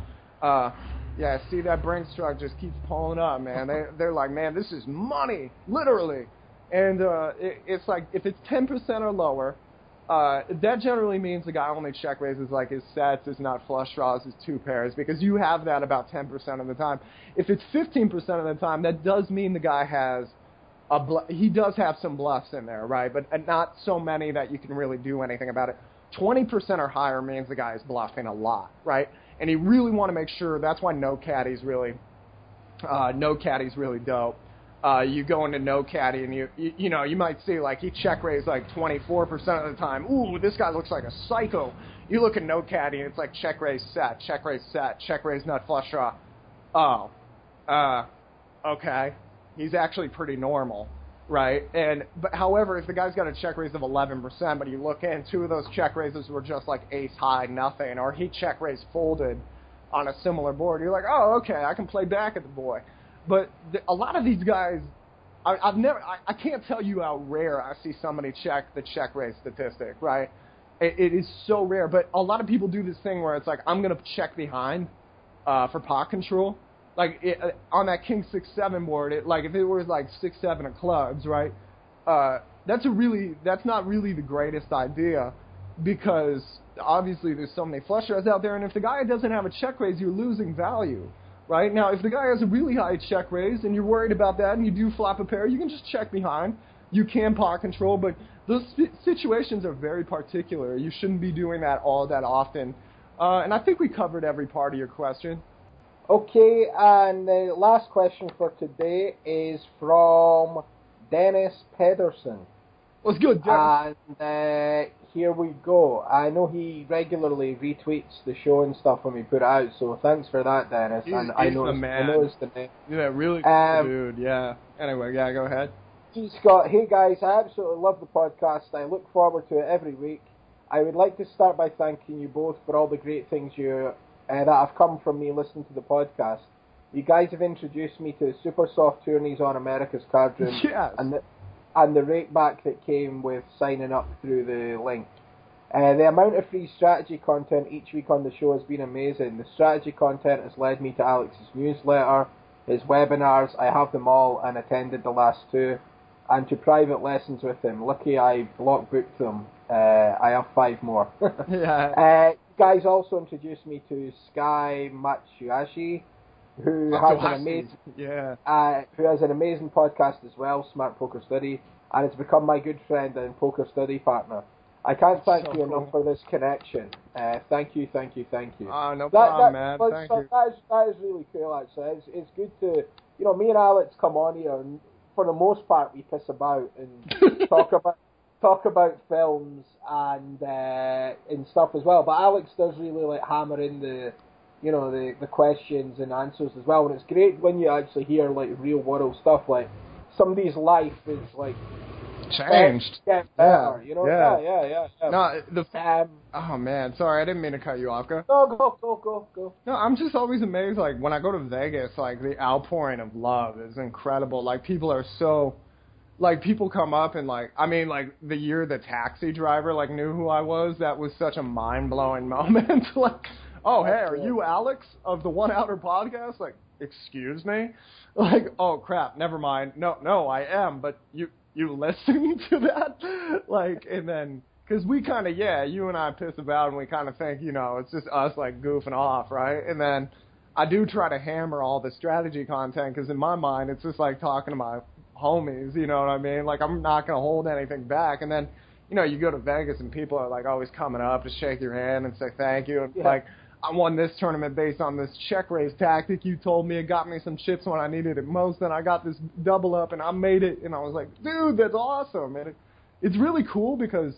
yeah, see that Brinks truck just keeps pulling up, man. They're like, man, this is money, literally. And it's like if it's 10% or lower, that generally means the guy only check raises like his sets, his not flush draws, his two pairs, because you have that about 10% of the time. If it's 15% of the time, that does mean the guy has he does have some bluffs in there, right? But not so many that you can really do anything about it. 20% or higher means the guy is bluffing a lot, right? And you really want to make sure. That's why no caddy's really dope. You go into no caddy and you know, you might see like he check raised like 24% of the time. Ooh, this guy looks like a psycho. You look at no caddy and it's like check raise set, check raise set, check raise nut flush draw. Oh, okay, he's actually pretty normal, right? And but however, if the guy's got a check raise of 11%, but you look in, two of those check raises were just like ace high, nothing, or he check raised folded, on a similar board, you're like, oh, okay, I can play back at the boy. But a lot of these guys, I can't tell you how rare I see somebody check the check raise statistic, right? It is so rare. But a lot of people do this thing where it's like, I'm going to check behind for pot control. Like on that King 6-7 board, if it was like 6-7 of clubs, right? That's not really the greatest idea, because obviously there's so many flush draws out there, and if the guy doesn't have a check raise, you're losing value. Right? Now, if the guy has a really high check raise and you're worried about that and you do flop a pair, you can just check behind. You can pot control, but those situations are very particular. You shouldn't be doing that all that often. And I think we covered every part of your question. Okay, and the last question for today is from Dennis Pedersen. What's good, Dennis? And here we go. I know he regularly retweets the show and stuff when we put it out, so thanks for that, Dennis. I noticed the name. Yeah, really cool dude, yeah. Anyway, yeah, go ahead. He's got, hey guys, I absolutely love the podcast. I look forward to it every week. I would like to start by thanking you both for all the great things that have come from me listening to the podcast. You guys have introduced me to the super soft tourneys on America's Card Room. Yes. And the rake back that came with signing up through the link. The amount of free strategy content each week on the show has been amazing. The strategy content has led me to Alex's newsletter, his webinars, I have them all and attended the last two, and to private lessons with him. Lucky I block booked them. I have 5 more. Yeah. You guys also introduced me to Sky Matsuyashi, who has an amazing podcast as well, Smart Poker Study, and has become my good friend and poker study partner. I can't thank you enough for this connection. Thank you. Oh, no problem, man. That is really cool, actually. It's good to, me and Alex come on here, and for the most part, we piss about and talk about films and stuff as well. But Alex does really hammer in the questions and answers as well, and it's great when you actually hear real world stuff, somebody's life is changed. Yeah. No, oh man, sorry, I didn't mean to cut you off. Go. No, I'm just always amazed. When I go to Vegas, the outpouring of love is incredible. People are so. People come up and, the year the taxi driver, knew who I was, that was such a mind-blowing moment. Oh, hey, are you Alex of the One Outer podcast? Excuse me? Oh, crap, never mind. No, I am, but you listen to that? And then, because we kind of, you and I piss about and we kind of think, it's just us, goofing off, right? And then I do try to hammer all the strategy content, because in my mind, it's just talking to my homies, you know what I mean? I'm not going to hold anything back. And then, you go to Vegas and people are always coming up to shake your hand and say thank you. And, I won this tournament based on this check raise tactic you told me. It got me some chips when I needed it most. Then I got this double up and I made it. And I was like, dude, that's awesome. And it's really cool, because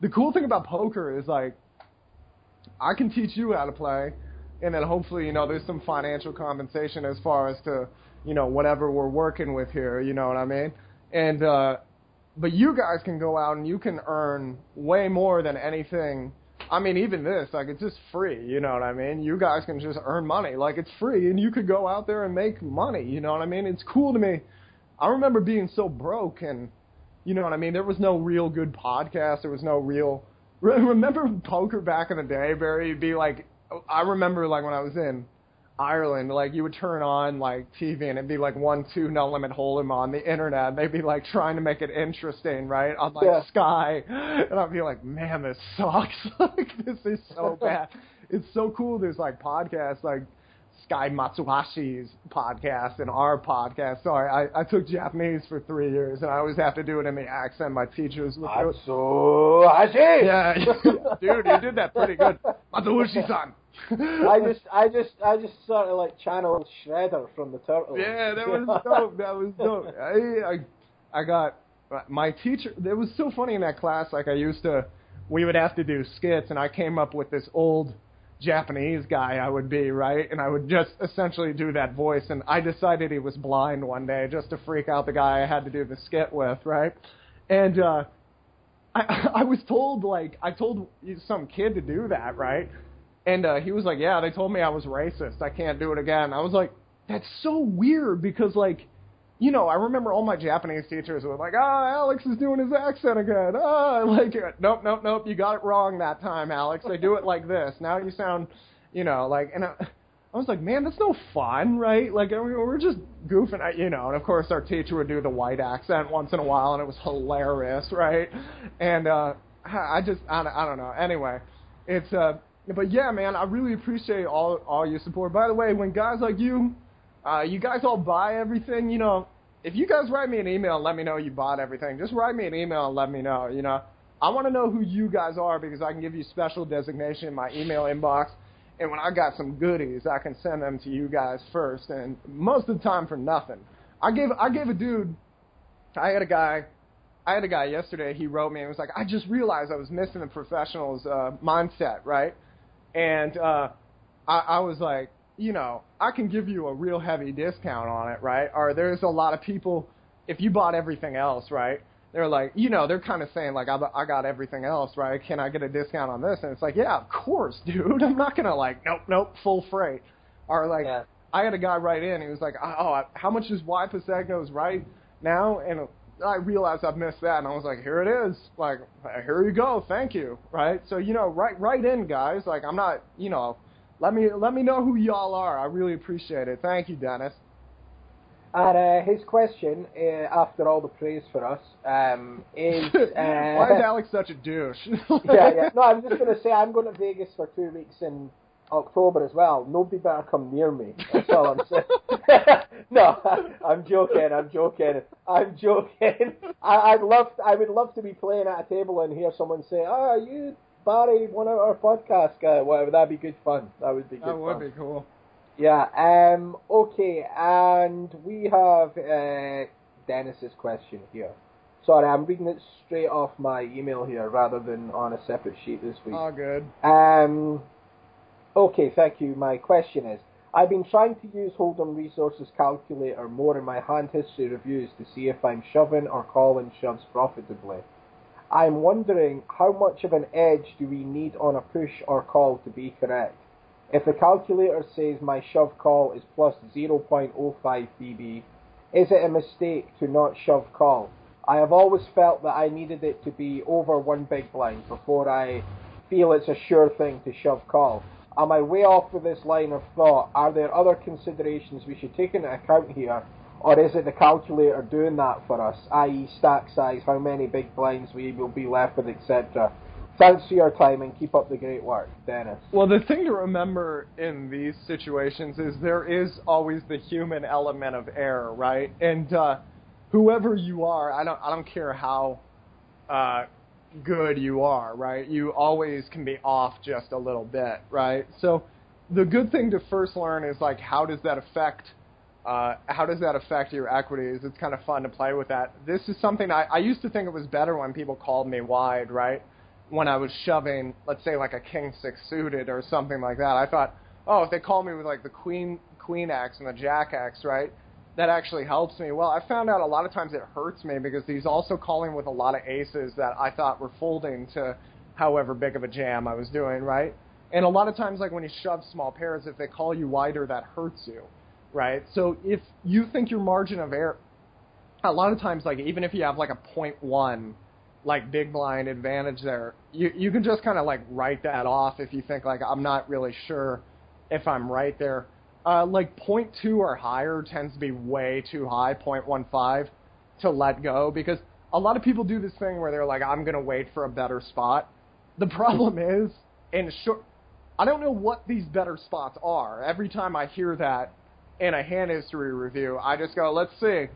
the cool thing about poker is I can teach you how to play. And then hopefully, there's some financial compensation as far as to, whatever we're working with here, you know what I mean? And, but you guys can go out and you can earn way more than anything. I mean, even this, it's just free, you know what I mean? You guys can just earn money. It's free, and you could go out there and make money, you know what I mean? It's cool to me. I remember being so broke, and, you know what I mean? There was no real good podcast. There was no real – remember poker back in the day, Barry? It'd be I remember, when I was in Ireland, you would turn on, TV, and it'd be, 1-2, no limit hold'em on the internet, and they'd be, trying to make it interesting, right, on, Sky, and I'd be man, this sucks, this is so bad. It's so cool, there's, podcasts, Sky Matsuhashi's podcast and our podcast. Sorry, I took Japanese for 3 years, and I always have to do it in the accent my teachers would do. Matsuhashi! Yeah, dude, you did that pretty good. Matsuhashi-san! I just sort of channeled Shredder from the Turtles. Yeah, that was dope. I got my teacher. It was so funny in that class. We would have to do skits, and I came up with this old Japanese guy I would be, right? And I would just essentially do that voice. And I decided he was blind one day just to freak out the guy I had to do the skit with, right? And I was told I told some kid to do that, right? And he was like, yeah, they told me I was racist. I can't do it again. I was like, that's so weird because, like, you know, I remember all my Japanese teachers were like, Alex is doing his accent again. Nope, you got it wrong that time, Alex. They do it like this. Now you sound, you know, like, and I was like, man, that's no fun, right? Like, we're just goofing, you know. And, of course, our teacher would do the white accent once in a while, and it was hilarious, right? And I don't know. Anyway, it's but yeah, man, I really appreciate all your support. By the way, when guys like you, you guys all buy everything, you know, if you guys write me an email and let me know you bought everything, just write me an email and let me know, you know. I want to know who you guys are because I can give you special designation in my email inbox, and when I got some goodies, I can send them to you guys first, and most of the time for nothing. I gave a dude, I had a guy yesterday, he wrote me and was like, I just realized I was missing the professional's mindset, right? And I was like, you know, I can give you a real heavy discount on it, right? Or there's a lot of people, if you bought everything else, right, they're like, you know, they're kind of saying, like, I got everything else, right? Can I get a discount on this? And it's like, yeah, of course, dude. I'm not going to, like, nope, full freight. Or, like, yeah. I had a guy write in. He was like, how much is Y Paseco's right now? And I realized I've missed that, and I was like, here it is. Like, here you go. Thank you, right? So, you know, write in, guys. Like, I'm not, you know, let me know who y'all are. I really appreciate it. Thank you, Dennis. And his question, after all the praise for us, is... why is Alex such a douche? Yeah. No, I was just going to say, I'm going to Vegas for 2 weeks in October as well. Nobody better come near me. That's all I'm saying. No, I'm joking. I would love to be playing at a table and hear someone say, you, Barry, OneOuter podcast guy. Whatever, that'd be good fun. That would be cool. Yeah, okay, and we have Dennis's question here. Sorry, I'm reading it straight off my email here rather than on a separate sheet this week. Oh, good. Okay, thank you. My question is, I've been trying to use Hold'em Resources Calculator more in my hand history reviews to see if I'm shoving or calling shoves profitably. I'm wondering how much of an edge do we need on a push or call to be correct? If the calculator says my shove call is plus 0.05 BB, is it a mistake to not shove call? I have always felt that I needed it to be over one big blind before I feel it's a sure thing to shove call. Am I way off with this line of thought? Are there other considerations we should take into account here? Or is it the calculator doing that for us, i.e. stack size, how many big blinds we will be left with, etc.? Thanks for your time, and keep up the great work, Dennis. Well, the thing to remember in these situations is there is always the human element of error, right? And whoever you are, I don't care how good you are, right? You always can be off just a little bit, right? So the good thing to first learn is, like, how does that affect your equities? It's kind of fun to play with that. This is something I used to think it was better when people called me wide, right? When I was shoving, let's say, like a king six suited or something like that, I thought, if they call me with like the queen X and the jack X, right, that actually helps me. Well, I found out a lot of times it hurts me because he's also calling with a lot of aces that I thought were folding to however big of a jam I was doing, right? And a lot of times, like when you shove small pairs, if they call you wider, that hurts you, right? So if you think your margin of error, a lot of times, like even if you have like a 0.1, like big blind advantage there, you can just kind of like write that off if you think like I'm not really sure if I'm right there. Like 0.2 or higher tends to be way too high, 0.15 to let go, because a lot of people do this thing where they're like, I'm going to wait for a better spot. The problem is, I don't know what these better spots are. Every time I hear that in a hand history review, I just go, let's see.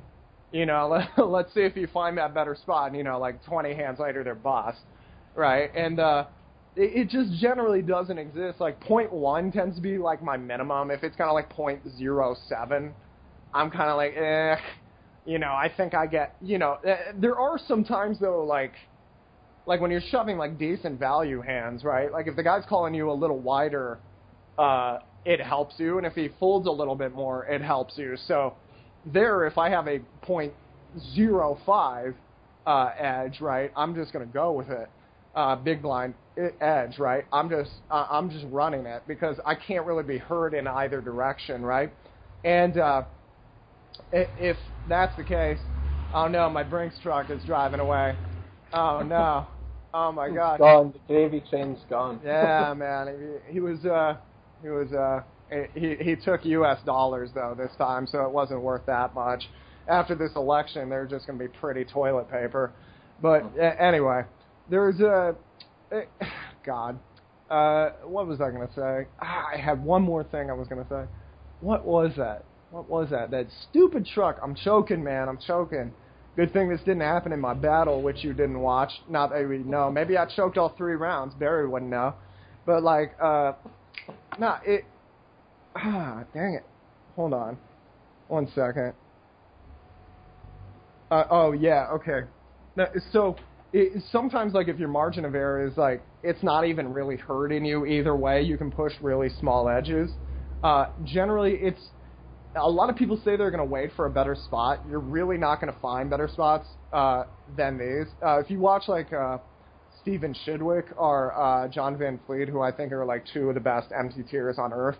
You know, let's see if you find that better spot. And, you know, like 20 hands later, they're bust, right? And it just generally doesn't exist. Like 0.1 tends to be like my minimum. If it's kind of like 0.07, I'm kind of like, you know, I think I get, you know. There are some times, though, like when you're shoving like decent value hands, right? Like if the guy's calling you a little wider, it helps you. And if he folds a little bit more, it helps you. So there, if I have a 0.05 edge, right, I'm just going to go with it. big blind edge, right? I'm just running it because I can't really be heard in either direction, right? And if that's the case, oh no, my Brinks truck is driving away. Oh no, oh my God. It's gone. The gravy train's gone. Yeah, man. He took U.S. dollars though this time, so it wasn't worth that much. After this election, they're just going to be pretty toilet paper. But anyway. There's a God. What was I going to say? I had one more thing I was going to say. What was that? That stupid truck. I'm choking, man. I'm choking. Good thing this didn't happen in my battle, which you didn't watch. Not that we know. Maybe I choked all three rounds. Barry wouldn't know. But like, dang it. Hold on. 1 second. Oh yeah. Okay. No, so. Sometimes, like, if your margin of error is, like, it's not even really hurting you either way, you can push really small edges. Generally, it's – a lot of people say they're going to wait for a better spot. You're really not going to find better spots than these. If you watch, like, Stephen Chidwick or John Van Fleet, who I think are, like, two of the best MTTers on earth,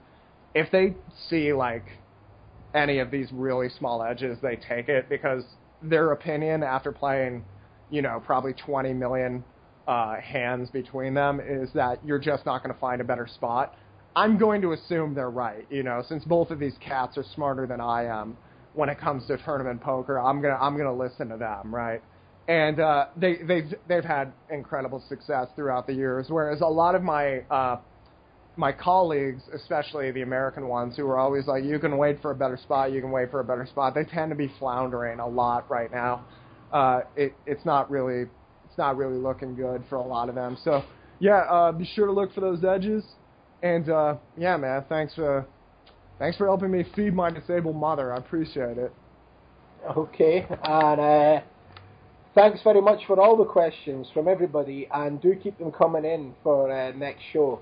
if they see, like, any of these really small edges, they take it because their opinion after playing – you know, probably 20 million hands between them is that you're just not going to find a better spot. I'm going to assume they're right, you know, since both of these cats are smarter than I am when it comes to tournament poker. I'm gonna listen to them, right? And they've had incredible success throughout the years, whereas a lot of my my colleagues, especially the American ones, who are always like, you can wait for a better spot, they tend to be floundering a lot right now. It's not really looking good for a lot of them. So yeah, be sure to look for those edges. And yeah, man, thanks for helping me feed my disabled mother. I appreciate it. Okay, and thanks very much for all the questions from everybody, and do keep them coming in for next show.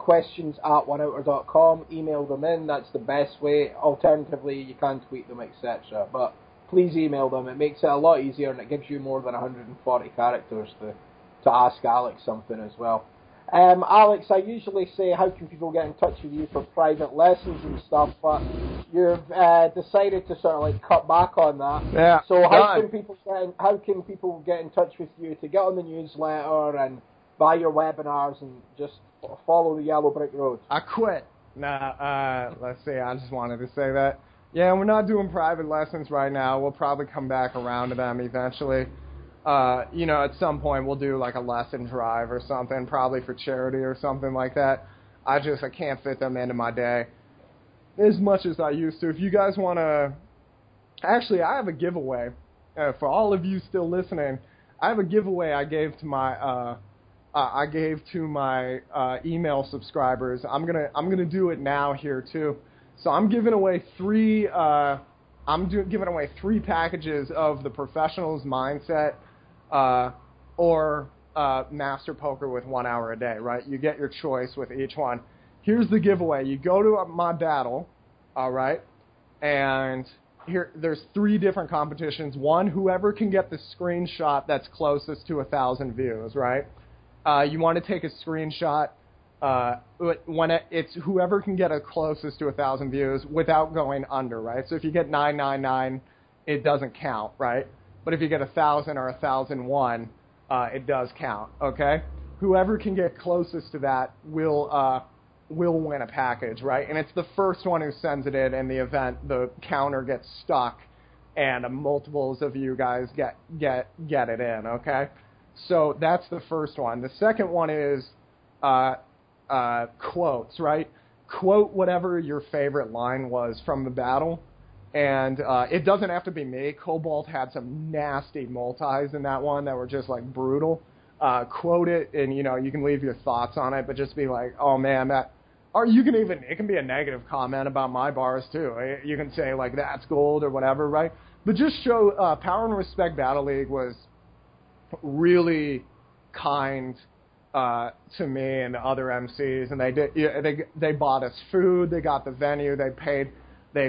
Questions@oneouter.com. Email them in. That's the best way. Alternatively, you can tweet them, etc. But please email them. It makes it a lot easier, and it gives you more than 140 characters to ask Alex something as well. Alex, I usually say, how can people get in touch with you for private lessons and stuff, but you've decided to sort of like cut back on that. Yeah. So how can people get in touch with you to get on the newsletter and buy your webinars and just follow the yellow brick road? I quit. Nah, let's see. I just wanted to say that. Yeah, we're not doing private lessons right now. We'll probably come back around to them eventually. You know, at some point we'll do like a lesson drive or something, probably for charity or something like that. I can't fit them into my day as much as I used to. If you guys want to... Actually, I have a giveaway. For all of you still listening, I have a giveaway I gave to my... email subscribers. I'm gonna do it now here too. So I'm giving away three packages of the Professional's Mindset or Master Poker with 1 hour a day, right? You get your choice with each one. Here's the giveaway. You go to my battle, all right, and there's three different competitions. One, whoever can get the screenshot that's closest to 1,000 views, right? You want to take a screenshot. When it's whoever can get it closest to 1,000 views without going under, right? So if you get 999, it doesn't count, right? But if you get 1,000 or 1,001, it does count, okay? Whoever can get closest to that will win a package, right? And it's the first one who sends it in the event the counter gets stuck and multiples of you guys get it in, okay? So that's the first one. The second one is... quotes, right? Quote whatever your favorite line was from the battle, and it doesn't have to be me. Cobalt had some nasty multis in that one that were just like brutal. Quote it, and you know you can leave your thoughts on it, but just be like, oh man, that. Or you can even it can be a negative comment about my bars too. You can say like that's gold or whatever, right? But just show Power and Respect Battle League was really kind. To me and the other MCs, and they bought us food, they got the venue, they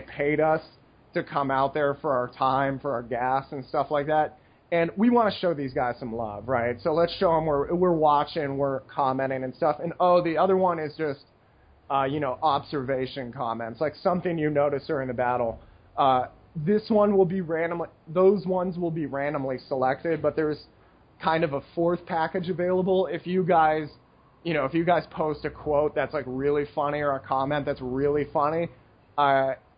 paid us to come out there for our time, for our gas and stuff like that. And we want to show these guys some love, right? So let's show them we're watching, we're commenting and stuff. And, oh, the other one is just, observation comments, like something you notice during the battle. This one will be randomly – those ones will be randomly selected, but there's kind of a fourth package available. If you guys – if you guys post a quote that's, like, really funny or a comment that's really funny,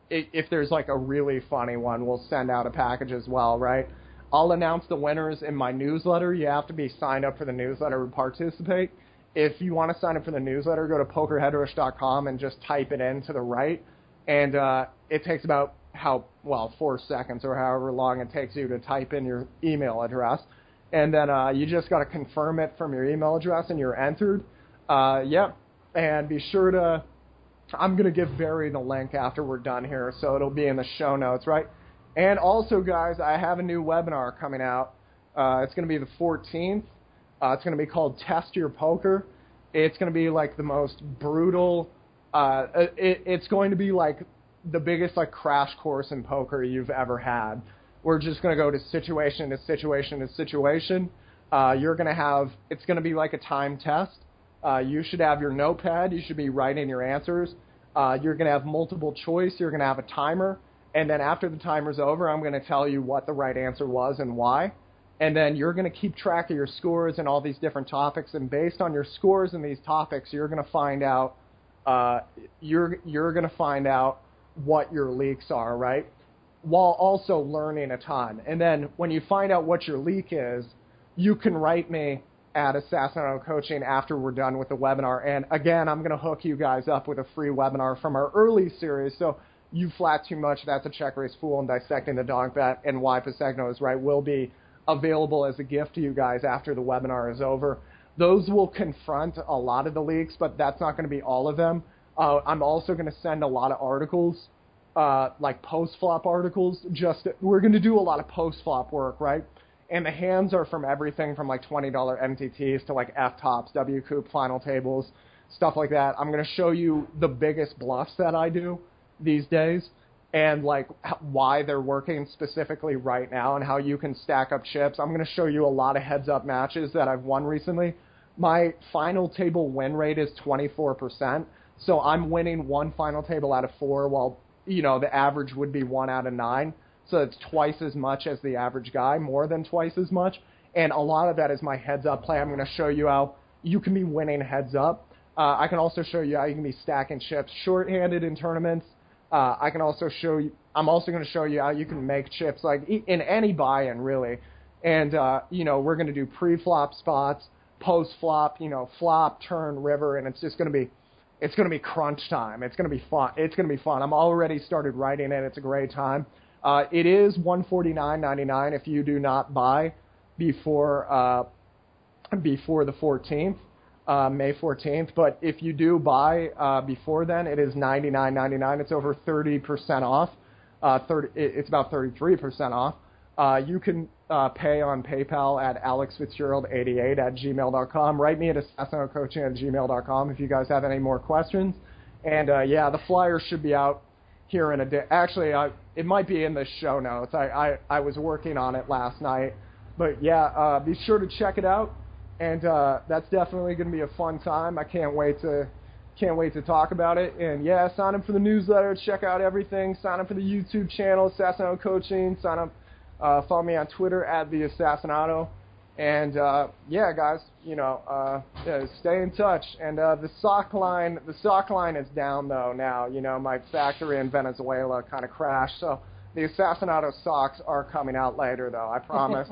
if there's, like, a really funny one, we'll send out a package as well, right? I'll announce the winners in my newsletter. You have to be signed up for the newsletter to participate. If you want to sign up for the newsletter, go to pokerheadrush.com and just type it in to the right. And it takes about, 4 seconds or however long it takes you to type in your email address. And then you just got to confirm it from your email address, and you're entered. And be sure to – I'm going to give Barry the link after we're done here, so it'll be in the show notes, right? And also, guys, I have a new webinar coming out. It's going to be the 14th. It's going to be called Test Your Poker. It's going to be, like, the most brutal it's going to be, like, the biggest, like, crash course in poker you've ever had. We're just going to go to situation to situation to situation. You're going to have – it's going to be like a time test. You should have your notepad. You should be writing your answers. You're going to have multiple choice. You're going to have a timer. And then after the timer's over, I'm going to tell you what the right answer was and why. And then you're going to keep track of your scores and all these different topics. And based on your scores and these topics, you're going to find out you're going to find out what your leaks are, right? While also learning a ton. And then when you find out what your leak is, you can write me at Assassinato Coaching after we're done with the webinar. And, again, I'm going to hook you guys up with a free webinar from our early series. So You Flat Too Much, That's a Check Raise Fool, and Dissecting the Dog Bet, and Why Pasegno Is Right will be available as a gift to you guys after the webinar is over. Those will confront a lot of the leaks, but that's not going to be all of them. I'm also going to send a lot of articles. Like post-flop articles, we're going to do a lot of post-flop work, right? And the hands are from everything from like $20 MTTs to like F-tops, W-coupe, final tables, stuff like that. I'm going to show you the biggest bluffs that I do these days and like why they're working specifically right now and how you can stack up chips. I'm going to show you a lot of heads-up matches that I've won recently. My final table win rate is 24%, so I'm winning one final table out of four while the average would be 1 out of 9. So it's twice as much as the average guy, more than twice as much. And a lot of that is my heads-up play. I'm going to show you how you can be winning heads-up. I can also show you how you can be stacking chips shorthanded in tournaments. I'm also going to show you how you can make chips like in any buy-in, really. And, we're going to do pre-flop spots, post-flop, flop, turn, river, and it's just going to be crunch time. It's going to be fun. I'm already started writing it. It's a great time. It is $149.99 if you do not buy before the 14th, May 14th. But if you do buy before then, it is $99.99. It's over 30% off. It's about 33% off. You can pay on PayPal at alexfitzgerald88@gmail.com. Write me at assassinato.coaching@gmail.com if you guys have any more questions. And, the flyer should be out here in a day. Actually, it might be in the show notes. I was working on it last night. But, be sure to check it out. And that's definitely going to be a fun time. I can't wait to talk about it. And, sign up for the newsletter. Check out everything. Sign up for the YouTube channel, Assassinato Coaching. Sign up. Follow me on Twitter at The Assassinato. And, guys, stay in touch. And the sock line is down, though, now. My factory in Venezuela kind of crashed. So The Assassinato socks are coming out later, though. I promise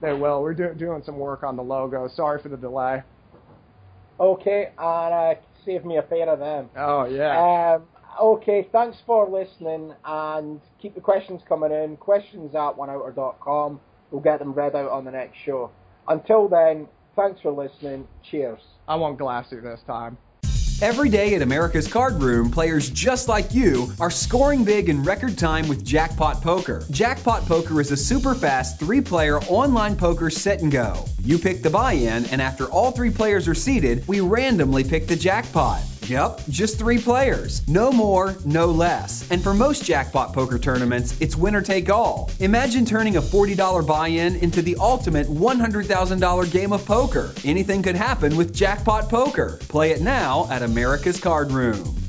they will. We're doing some work on the logo. Sorry for the delay. Okay, and save me a pair of them. Oh, yeah. Okay, thanks for listening, and keep the questions coming in. Questions at OneOuter.com. We'll get them read out on the next show. Until then, thanks for listening. Cheers. I want glassy this time. Every day at America's Card Room, players just like you are scoring big in record time with Jackpot Poker. Jackpot Poker is a super fast three-player online poker set and go. You pick the buy-in, and after all three players are seated, we randomly pick the jackpot. Yep, just 3 players. No more, no less. And for most jackpot poker tournaments, it's winner take all. Imagine turning a $40 buy-in into the ultimate $100,000 game of poker. Anything could happen with Jackpot Poker. Play it now at America's Card Room.